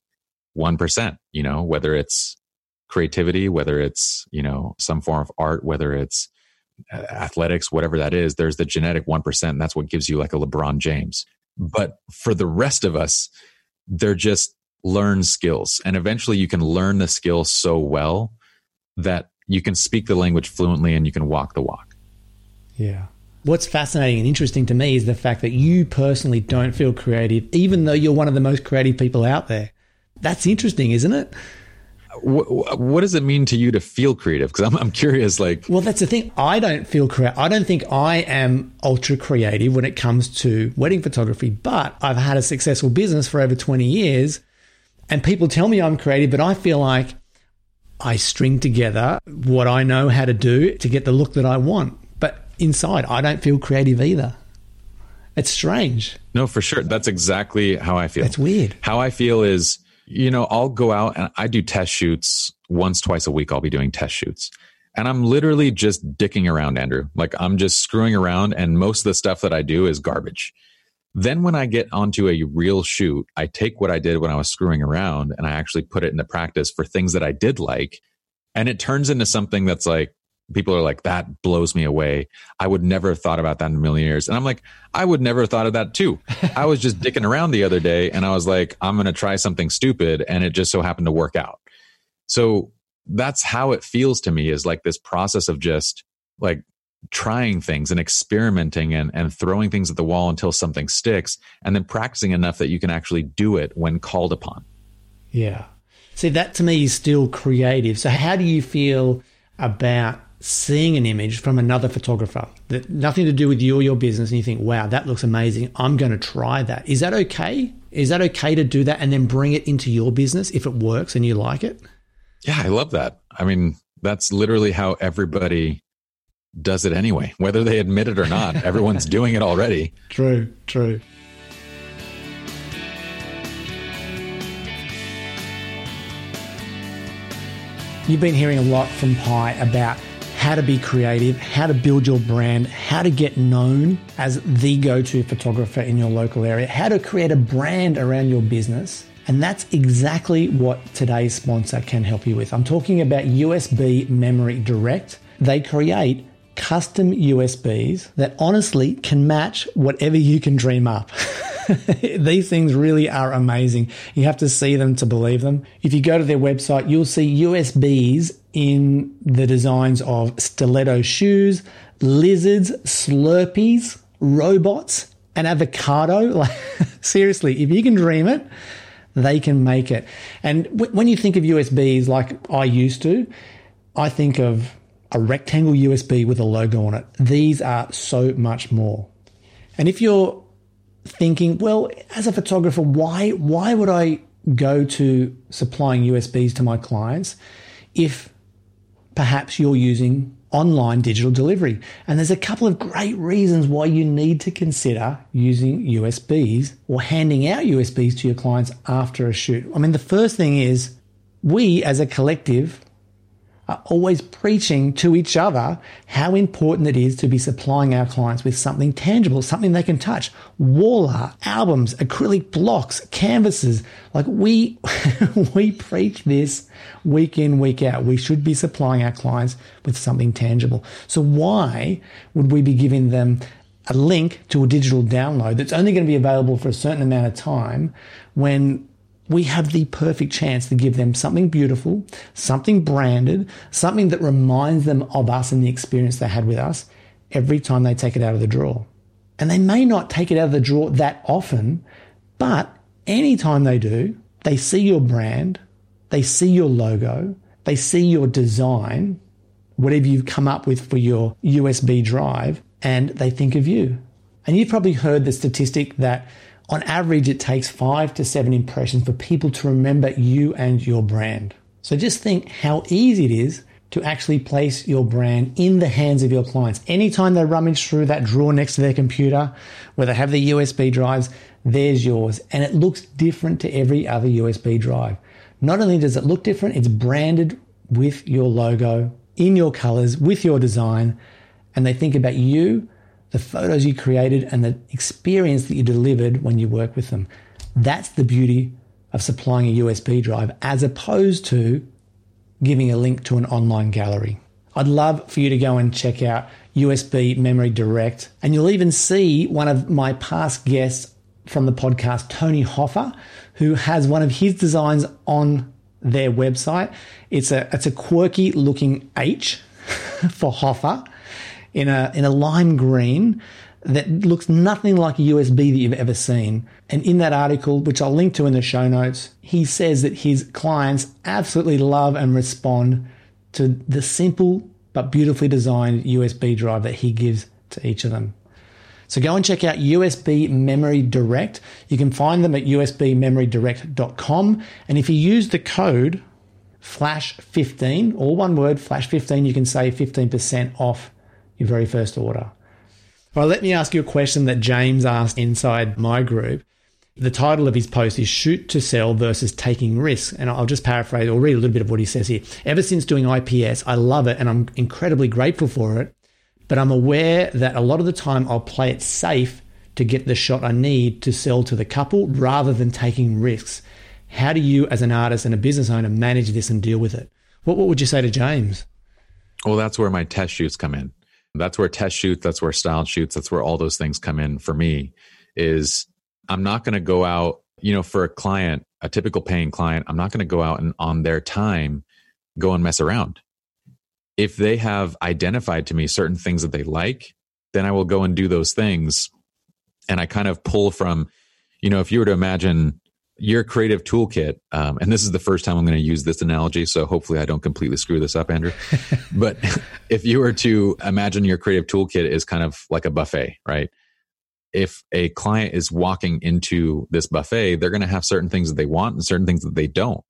one percent. You know, whether it's creativity, whether it's, you know, some form of art, whether it's athletics, whatever that is, there's the genetic one percent. That's what gives you like a LeBron James. But for the rest of us, they're just learned skills. And eventually you can learn the skill so well that you can speak the language fluently and you can walk the walk. Yeah. What's fascinating and interesting to me is the fact that you personally don't feel creative, even though you're one of the most creative people out there. That's interesting, isn't it? What, what does it mean to you to feel creative? Because I'm, I'm curious, like... Well, that's the thing. I don't feel creative. I don't think I am ultra creative when it comes to wedding photography, but I've had a successful business for over twenty years and people tell me I'm creative, but I feel like I string together what I know how to do to get the look that I want. But inside, I don't feel creative either. It's strange. No, for sure. That's exactly how I feel. That's weird. How I feel is... You know, I'll go out and I do test shoots once, twice a week. I'll be doing test shoots. And I'm literally just dicking around, Andrew. Like I'm just screwing around and most of the stuff that I do is garbage. Then when I get onto a real shoot, I take what I did when I was screwing around and I actually put it into practice for things that I did like. And it turns into something that's like, people are like, that blows me away. I would never have thought about that in a million years. And I'm like, I would never have thought of that too. I was just dicking around the other day and I was like, I'm going to try something stupid. And it just so happened to work out. So that's how it feels to me, is like this process of just like trying things and experimenting and, and throwing things at the wall until something sticks, and then practicing enough that you can actually do it when called upon. Yeah. See, that to me is still creative. So how do you feel about seeing an image from another photographer that nothing to do with you or your business, and you think, wow, that looks amazing, I'm going to try that? Is that okay? Is that okay to do that and then bring it into your business if it works and you like it? Yeah, I love that. I mean, that's literally how everybody does it anyway, whether they admit it or not. Everyone's doing it already. True, true. You've been hearing a lot from Pye about how to be creative, how to build your brand, how to get known as the go-to photographer in your local area, how to create a brand around your business. And that's exactly what today's sponsor can help you with. I'm talking about U S B Memory Direct. They create custom U S Bs that honestly can match whatever you can dream up. These things really are amazing. You have to see them to believe them. If you go to their website, you'll see U S Bs in the designs of stiletto shoes, lizards, Slurpees, robots, and avocado. Seriously, if you can dream it, they can make it. And w- when you think of U S Bs like I used to, I think of a rectangle U S B with a logo on it. These are so much more. And if you're thinking, well, as a photographer, why why would I go to supplying U S Bs to my clients if perhaps you're using online digital delivery? And there's a couple of great reasons why you need to consider using U S Bs or handing out U S Bs to your clients after a shoot. I mean, the first thing is we as a collective are always preaching to each other how important it is to be supplying our clients with something tangible, something they can touch. Wall art, albums, acrylic blocks, canvases. Like we, we preach this week in, week out. We should be supplying our clients with something tangible. So why would we be giving them a link to a digital download that's only going to be available for a certain amount of time when we have the perfect chance to give them something beautiful, something branded, something that reminds them of us and the experience they had with us every time they take it out of the drawer? And they may not take it out of the drawer that often, but anytime they do, they see your brand, they see your logo, they see your design, whatever you've come up with for your U S B drive, and they think of you. And you've probably heard the statistic that on average, it takes five to seven impressions for people to remember you and your brand. So just think how easy it is to actually place your brand in the hands of your clients. Anytime they rummage through that drawer next to their computer where they have the U S B drives, there's yours. And it looks different to every other U S B drive. Not only does it look different, it's branded with your logo, in your colors, with your design. And they think about you, the photos you created, and the experience that you delivered when you work with them. That's the beauty of supplying a U S B drive as opposed to giving a link to an online gallery. I'd love for you to go and check out U S B Memory Direct, and you'll even see one of my past guests from the podcast, Tony Hoffer, who has one of his designs on their website. It's a it's a quirky looking H for Hoffer in a in a lime green that looks nothing like a U S B that you've ever seen. And in that article, which I'll link to in the show notes, he says that his clients absolutely love and respond to the simple but beautifully designed U S B drive that he gives to each of them. So go and check out U S B Memory Direct. You can find them at U S B memory direct dot com. And if you use the code flash fifteen, all one word, flash fifteen, you can save fifteen percent off your very first order. Well, let me ask you a question that James asked inside my group. The title of his post is Shoot to Sell versus Taking Risks. And I'll just paraphrase or read a little bit of what he says here. Ever since doing I P S, I love it and I'm incredibly grateful for it. But I'm aware that a lot of the time I'll play it safe to get the shot I need to sell to the couple rather than taking risks. How do you as an artist and a business owner manage this and deal with it? What, what would you say to James? Well, that's where my test shoots come in. That's where test shoots, that's where style shoots, that's where all those things come in for me is I'm not going to go out, you know, for a client, a typical paying client, I'm not going to go out and on their time, go and mess around. If they have identified to me certain things that they like, then I will go and do those things. And I kind of pull from, you know, if you were to imagine your creative toolkit, um, and this is the first time I'm going to use this analogy, so hopefully I don't completely screw this up, Andrew. But if you were to imagine your creative toolkit is kind of like a buffet, right? If a client is walking into this buffet, they're going to have certain things that they want and certain things that they don't.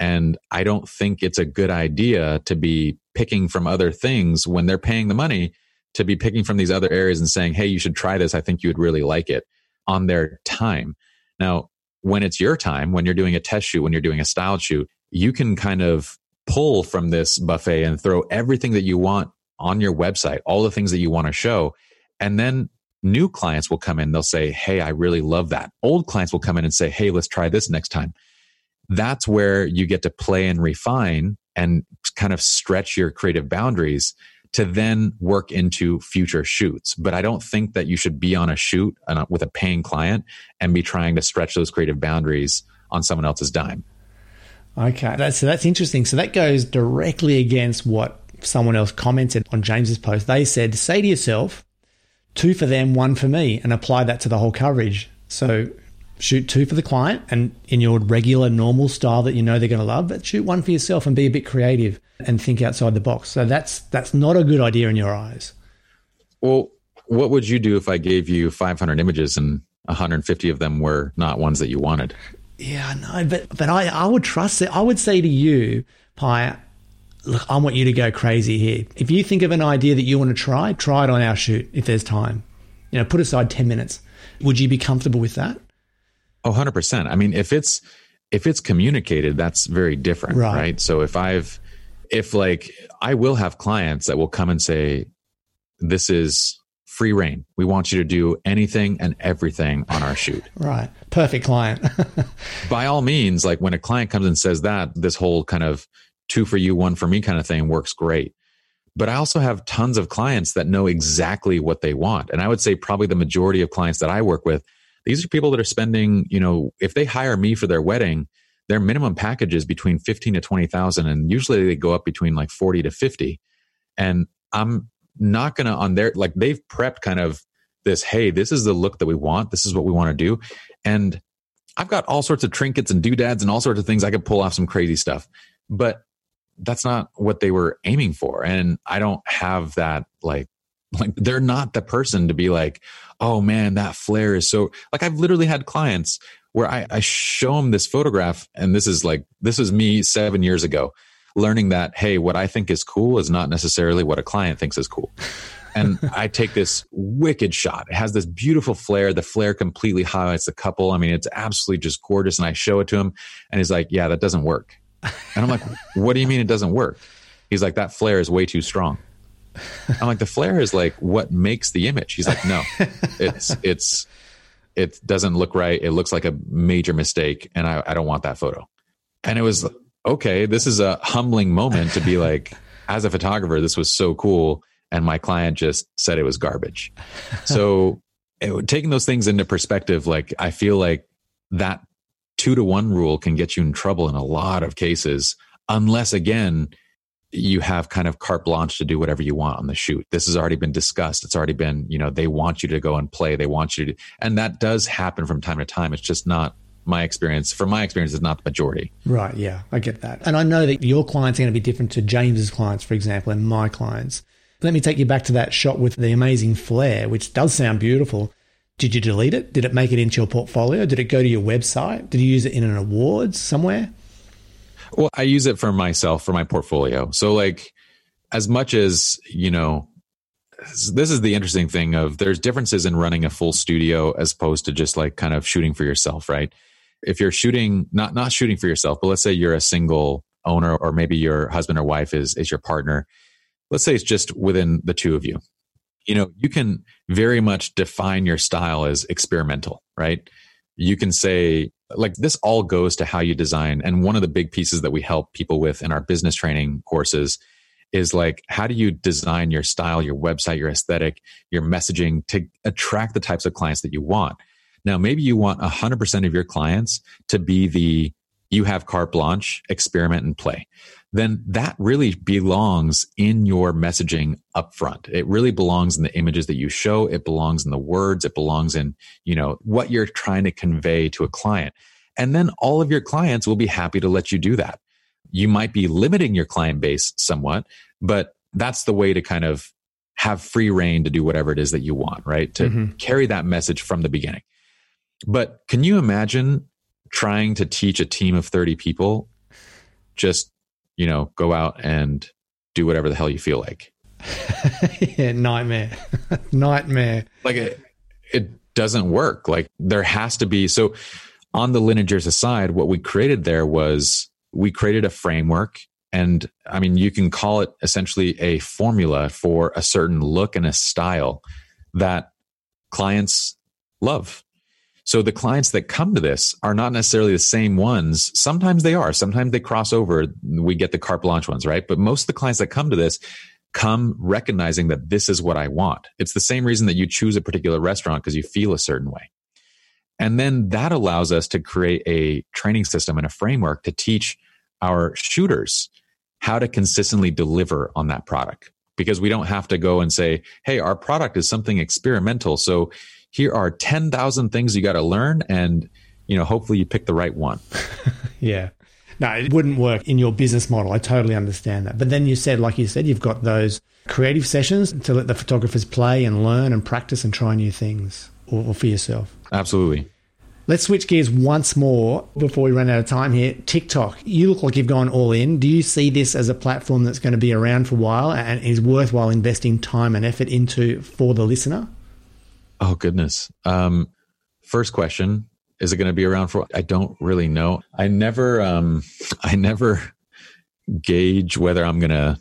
And I don't think it's a good idea to be picking from other things when they're paying the money, to be picking from these other areas and saying, hey, you should try this. I think you would really like it on their time. Now, when it's your time, when you're doing a test shoot, when you're doing a style shoot, you can kind of pull from this buffet and throw everything that you want on your website, all the things that you want to show. And then new clients will come in. They'll say, hey, I really love that. Old clients will come in and say, hey, let's try this next time. That's where you get to play and refine and kind of stretch your creative boundaries to then work into future shoots. But I don't think that you should be on a shoot with a paying client and be trying to stretch those creative boundaries on someone else's dime. Okay, that's, so that's interesting. So that goes directly against what someone else commented on James's post. They said, say to yourself, two for them, one for me, and apply that to the whole coverage. So shoot two for the client and in your regular, normal style that you know they're going to love, but shoot one for yourself and be a bit creative and think outside the box. So that's that's not a good idea in your eyes. Well, what would you do if I gave you five hundred images and one hundred fifty of them were not ones that you wanted? Yeah, I know, but, but I, I would trust it. I would say to you, Pye, look, I want you to go crazy here. If you think of an idea that you want to try, try it on our shoot if there's time. You know, put aside ten minutes. Would you be comfortable with that? Oh, one hundred percent. I mean, if it's if it's communicated, that's very different, right. right? So if I've, if like, I will have clients that will come and say, this is free reign. We want you to do anything and everything on our shoot. Right. Perfect client. By all means, like when a client comes and says that, this whole kind of two for you, one for me kind of thing works great. But I also have tons of clients that know exactly what they want. And I would say probably the majority of clients that I work with, these are people that are spending, you know, if they hire me for their wedding, their minimum package is between fifteen to twenty thousand. And usually they go up between like forty to fifty. And I'm not going to on their, like they've prepped kind of this, hey, this is the look that we want. This is what we want to do. And I've got all sorts of trinkets and doodads and all sorts of things. I could pull off some crazy stuff, but that's not what they were aiming for. And I don't have that like, Like they're not the person to be like, oh man, that flare is so like I've literally had clients where I, I show them this photograph. And this is like, this is me seven years ago learning that, hey, what I think is cool is not necessarily what a client thinks is cool. And I take this wicked shot. It has this beautiful flare. The flare completely highlights the couple. I mean, it's absolutely just gorgeous. And I show it to him and he's like, yeah, that doesn't work. And I'm like, what do you mean it doesn't work? He's like, that flare is way too strong. I'm like, the flare is like what makes the image. He's like, no, it's, it's, it doesn't look right. It looks like a major mistake. And I, I don't want that photo. And it was, okay, this is a humbling moment to be like, as a photographer, this was so cool. And my client just said it was garbage. So it, taking those things into perspective, like I feel like that two to one rule can get you in trouble in a lot of cases, unless again, you have kind of carte blanche to do whatever you want on the shoot. This has already been discussed. It's already been, you know, they want you to go and play. They want you to, and that does happen from time to time. It's just not my experience. From my experience, it's not the majority. Right. Yeah, I get that. And I know that your clients are going to be different to James's clients, for example, and my clients. Let me take you back to that shot with the amazing flare, which does sound beautiful. Did you delete it? Did it make it into your portfolio? Did it go to your website? Did you use it in an awards somewhere? Well, I use it for myself, for my portfolio. So like, as much as, you know, this is the interesting thing of there's differences in running a full studio as opposed to just like kind of shooting for yourself, right? If you're shooting, not not shooting for yourself, but let's say you're a single owner, or maybe your husband or wife is is your partner. Let's say it's just within the two of you. You know, you can very much define your style as experimental, right? You can say, like, this all goes to how you design. And one of the big pieces that we help people with in our business training courses is like, how do you design your style, your website, your aesthetic, your messaging to attract the types of clients that you want? Now, maybe you want one hundred percent of your clients to be the, you have carte blanche, experiment and play. Then that really belongs in your messaging upfront. It really belongs in the images that you show. It belongs in the words. It belongs in, you know, what you're trying to convey to a client. And then all of your clients will be happy to let you do that. You might be limiting your client base somewhat, but that's the way to kind of have free reign to do whatever it is that you want, right? To mm-hmm. carry that message from the beginning. But can you imagine trying to teach a team of thirty people just, you know, go out and do whatever the hell you feel like? yeah, nightmare. nightmare. Like it, it doesn't work. Like there has to be. So on the Lin and Jirsa side, what we created there was we created a framework. And I mean, you can call it essentially a formula for a certain look and a style that clients love. So the clients that come to this are not necessarily the same ones. Sometimes they are. Sometimes they cross over. We get the carte blanche ones, right? But most of the clients that come to this come recognizing that this is what I want. It's the same reason that you choose a particular restaurant, because you feel a certain way. And then that allows us to create a training system and a framework to teach our shooters how to consistently deliver on that product. Because we don't have to go and say, hey, our product is something experimental. So here are ten thousand things you got to learn, and, you know, hopefully you pick the right one. yeah. No, it wouldn't work in your business model. I totally understand that. But then you said, like you said, you've got those creative sessions to let the photographers play and learn and practice and try new things, or, or for yourself. Absolutely. Let's switch gears once more before we run out of time here. TikTok, you look like you've gone all in. Do you see this as a platform that's going to be around for a while and is worthwhile investing time and effort into for the listener? Oh, goodness. Um, first question, is it going to be around for, I don't really know. I never, um, I never gauge whether I'm going to,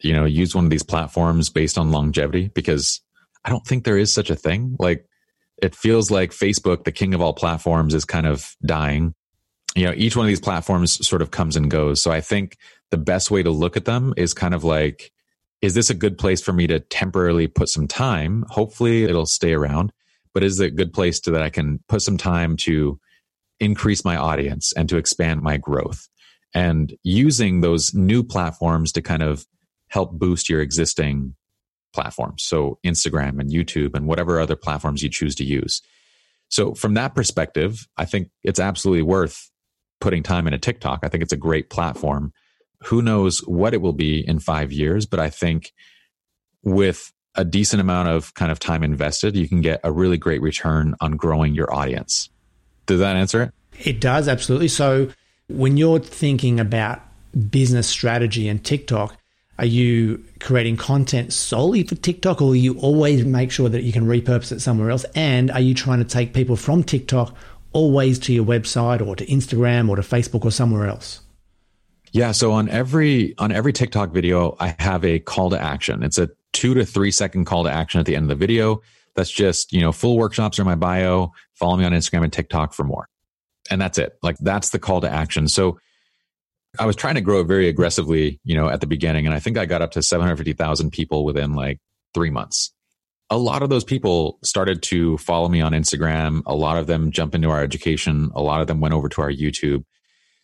you know, use one of these platforms based on longevity, because I don't think there is such a thing. Like it feels like Facebook, the king of all platforms, is kind of dying. You know, each one of these platforms sort of comes and goes. So I think the best way to look at them is kind of like, is this a good place for me to temporarily put some time? Hopefully it'll stay around, but is it a good place to that I can put some time to increase my audience and to expand my growth, and using those new platforms to kind of help boost your existing platforms. So Instagram and YouTube and whatever other platforms you choose to use. So from that perspective, I think it's absolutely worth putting time into TikTok. I think it's a great platform. Who knows what it will be in five years, but I think with a decent amount of kind of time invested, you can get a really great return on growing your audience. Does that answer it? It does, absolutely. So when you're thinking about business strategy and TikTok, are you creating content solely for TikTok, or you always make sure that you can repurpose it somewhere else? And are you trying to take people from TikTok always to your website or to Instagram or to Facebook or somewhere else? Yeah. So on every, on every TikTok video, I have a call to action. It's a two to three second call to action at the end of the video. That's just, you know, full workshops are my bio, follow me on Instagram and TikTok for more. And that's it. Like that's the call to action. So I was trying to grow very aggressively, you know, at the beginning. And I think I got up to seven hundred fifty thousand people within like three months. a lot of those people started to follow me on Instagram. A lot of them jump into our education. A lot of them went over to our YouTube.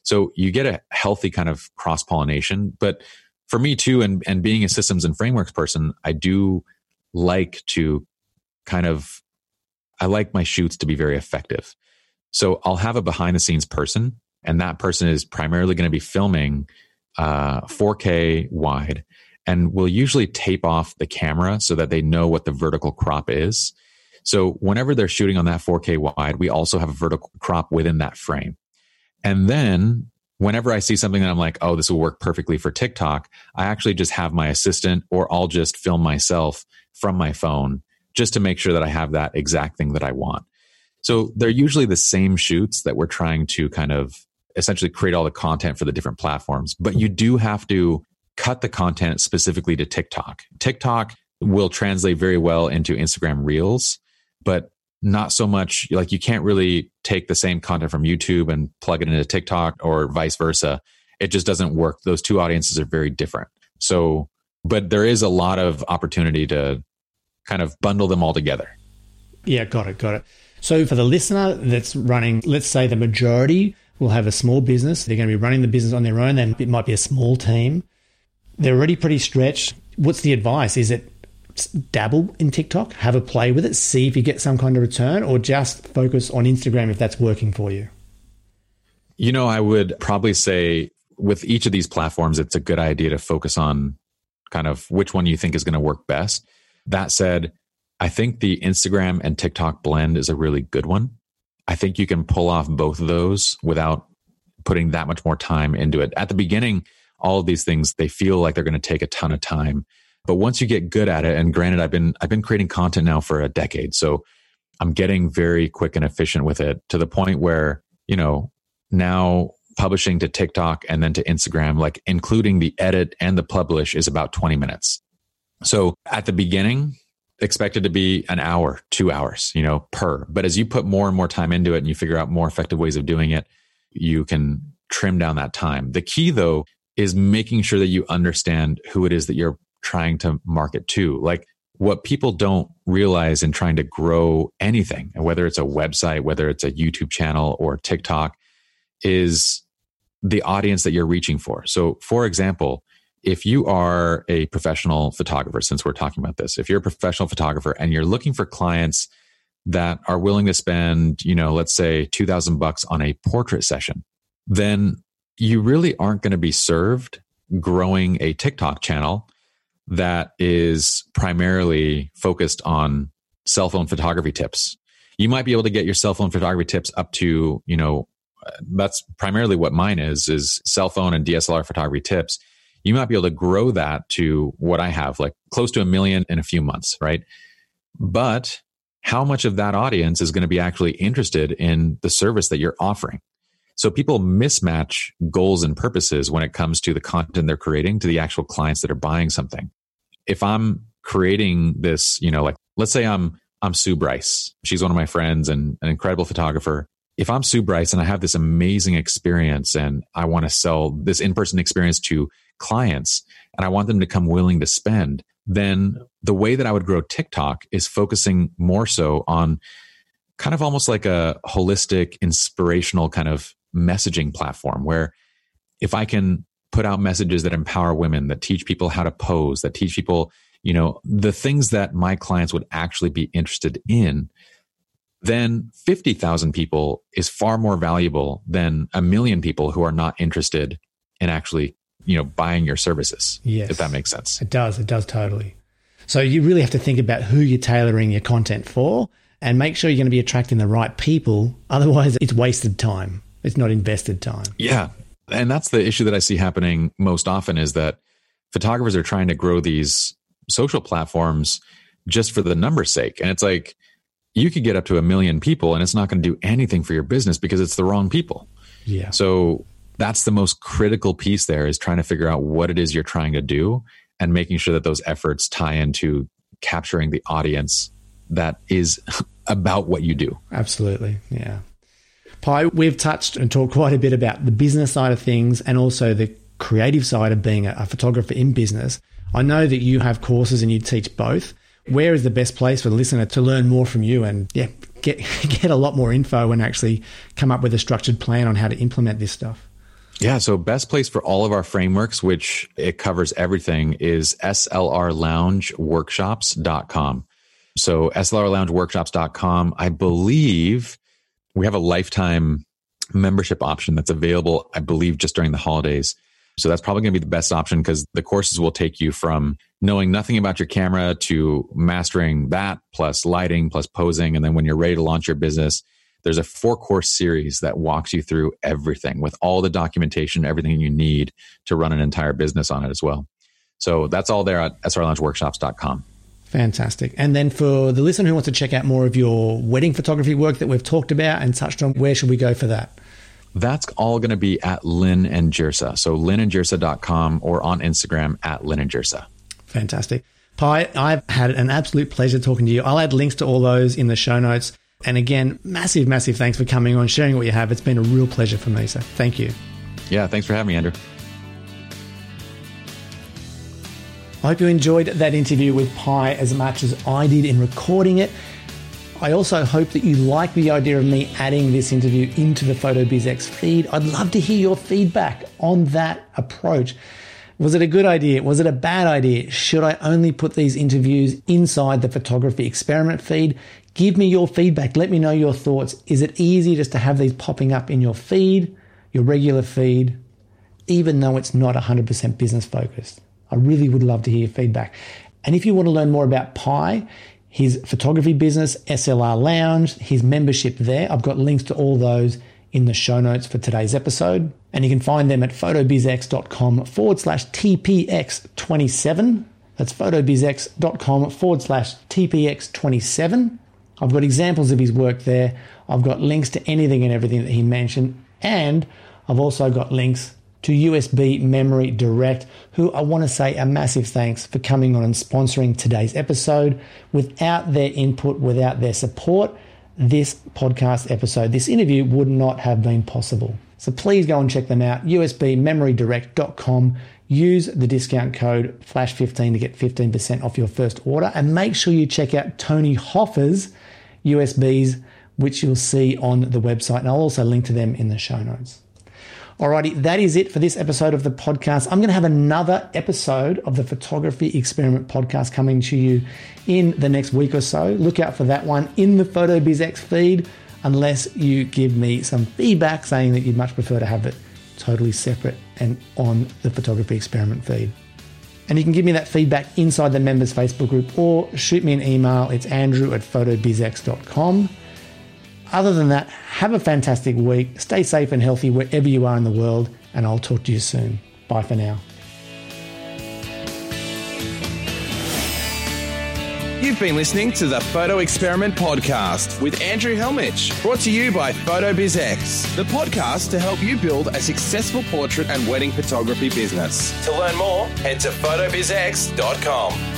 So you get a healthy kind of cross-pollination. But for me too, and, and being a systems and frameworks person, I do like to kind of, I like my shoots to be very effective. So I'll have a behind the scenes person, and that person is primarily going to be filming uh, four K wide, and we'll usually tape off the camera so that they know what the vertical crop is. So whenever they're shooting on that four K wide, we also have a vertical crop within that frame. And then whenever I see something that I'm like, oh, this will work perfectly for TikTok, I actually just have my assistant, or I'll just film myself from my phone just to make sure that I have that exact thing that I want. So they're usually the same shoots that we're trying to kind of essentially create all the content for the different platforms. But you do have to cut the content specifically to TikTok. TikTok will translate very well into Instagram Reels, but not so much. Like, you can't really take the same content from YouTube and plug it into TikTok or vice versa. It just doesn't work. Those two audiences are very different. So, but there is a lot of opportunity to kind of bundle them all together. Yeah, got it, got it. So for the listener that's running, let's say the majority will have a small business. They're going to be running the business on their own. Then it might be a small team. They're already pretty stretched. What's the advice? Is it dabble in TikTok, have a play with it, see if you get some kind of return, or just focus on Instagram if that's working for you? You know, I would probably say with each of these platforms, it's a good idea to focus on kind of which one you think is going to work best. That said, I think the Instagram and TikTok blend is a really good one. I think you can pull off both of those without putting that much more time into it. At the beginning, all of these things, they feel like they're going to take a ton of time. But once you get good at it, and granted, I've been I've been creating content now for a decade, so I'm getting very quick and efficient with it, to the point where, you know, now publishing to TikTok and then to Instagram, like including the edit and the publish, is about twenty minutes. So at the beginning, expected to be an hour, two hours, you know, per. But as you put more and more time into it and you figure out more effective ways of doing it, you can trim down that time. The key, though, is making sure that you understand who it is that you're trying to market to. Like, what people don't realize in trying to grow anything, and whether it's a website, whether it's a YouTube channel or TikTok, is the audience that you're reaching for. So for example, if you are a professional photographer, since we're talking about this, if you're a professional photographer and you're looking for clients that are willing to spend, you know, let's say two thousand bucks on a portrait session, then you really aren't going to be served growing a TikTok channel that is primarily focused on cell phone photography tips. You might be able to get your cell phone photography tips up to, you know, that's primarily what mine is, is cell phone and D S L R photography tips. You might be able to grow that to what I have, like close to a million in a few months, right? But how much of that audience is going to be actually interested in the service that you're offering? So people mismatch goals and purposes when it comes to the content they're creating to the actual clients that are buying something. If I'm creating this, you know, like let's say I'm I'm Sue Bryce. She's one of my friends and an incredible photographer. If I'm Sue Bryce and I have this amazing experience and I want to sell this in-person experience to clients and I want them to come willing to spend, then the way that I would grow TikTok is focusing more so on kind of almost like a holistic, inspirational kind of messaging platform, where if I can put out messages that empower women, that teach people how to pose, that teach people, you know, the things that my clients would actually be interested in, then fifty thousand people is far more valuable than a million people who are not interested in actually, you know, buying your services. Yes. If that makes sense. It does. It does totally. So you really have to think about who you're tailoring your content for and make sure you're going to be attracting the right people. Otherwise, it's wasted time. It's not invested time. Yeah. And that's the issue that I see happening most often, is that photographers are trying to grow these social platforms just for the numbers' sake. And it's like, you could get up to a million people and it's not going to do anything for your business because it's the wrong people. Yeah. So that's the most critical piece there, is trying to figure out what it is you're trying to do and making sure that those efforts tie into capturing the audience that is about what you do. Absolutely. Yeah. Pye, we've touched and talked quite a bit about the business side of things and also the creative side of being a, a photographer in business. I know that you have courses and you teach both. where is the best place for the listener to learn more from you and yeah, get get a lot more info and actually come up with a structured plan on how to implement this stuff? Yeah, so best place for all of our frameworks, which it covers everything, is S L R lounge workshops dot com. So S L R lounge workshops dot com, I believe we have a lifetime membership option that's available, I believe, just during the holidays. So that's probably going to be the best option because the courses will take you from knowing nothing about your camera to mastering that, plus lighting, plus posing. And then when you're ready to launch your business, there's a four-course series that walks you through everything with all the documentation, everything you need to run an entire business on it as well. So that's all there at S R lounge workshops dot com. Fantastic. And then for the listener who wants to check out more of your wedding photography work that we've talked about and touched on, where should we go for that? That's all going to be at Lin and Jirsa. So Lin and Jirsa dot com or on Instagram at Lin and Jirsa. Fantastic. Pye, I've had an absolute pleasure talking to you. I'll add links to all those in the show notes. And again, massive, massive thanks for coming on, sharing what you have. It's been a real pleasure for me. So thank you. Yeah, thanks for having me, Andrew. I hope you enjoyed that interview with Pye as much as I did in recording it. I also hope that you like the idea of me adding this interview into the PhotobizX feed. I'd love to hear your feedback on that approach. Was it a good idea? Was it a bad idea? Should I only put these interviews inside the Photography Experiment feed? Give me your feedback. Let me know your thoughts. Is it easy just to have these popping up in your feed, your regular feed, even though it's not one hundred percent business focused? I really would love to hear feedback. And if you want to learn more about Pye, his photography business, S L R Lounge, his membership there. I've got links to all those in the show notes for today's episode. And you can find them at photobizx.com forward slash TPX27. That's photobizx.com forward slash TPX27. I've got examples of his work there. I've got links to anything and everything that he mentioned. And I've also got links to U S B Memory Direct, who I want to say a massive thanks for coming on and sponsoring today's episode. Without their input, without their support, this podcast episode, this interview would not have been possible. So please go and check them out, U S B memory direct dot com. Use the discount code flash fifteen to get fifteen percent off your first order. And make sure you check out Tony Hoffer's U S Bs, which you'll see on the website. And I'll also link to them in the show notes. Alrighty, that is it for this episode of the podcast. I'm going to have another episode of the Photography Experiment Podcast coming to you in the next week or so. Look out for that one in the PhotobizX feed, unless you give me some feedback saying that you'd much prefer to have it totally separate and on the Photography Experiment feed. And you can give me that feedback inside the members Facebook group or shoot me an email. It's Andrew at photobizx dot com. Other than that, have a fantastic week. Stay safe and healthy wherever you are in the world, and I'll talk to you soon. Bye for now. You've been listening to the Photo Experiment Podcast with Andrew Helmich, brought to you by PhotobizX, the podcast to help you build a successful portrait and wedding photography business. To learn more, head to photobizx dot com.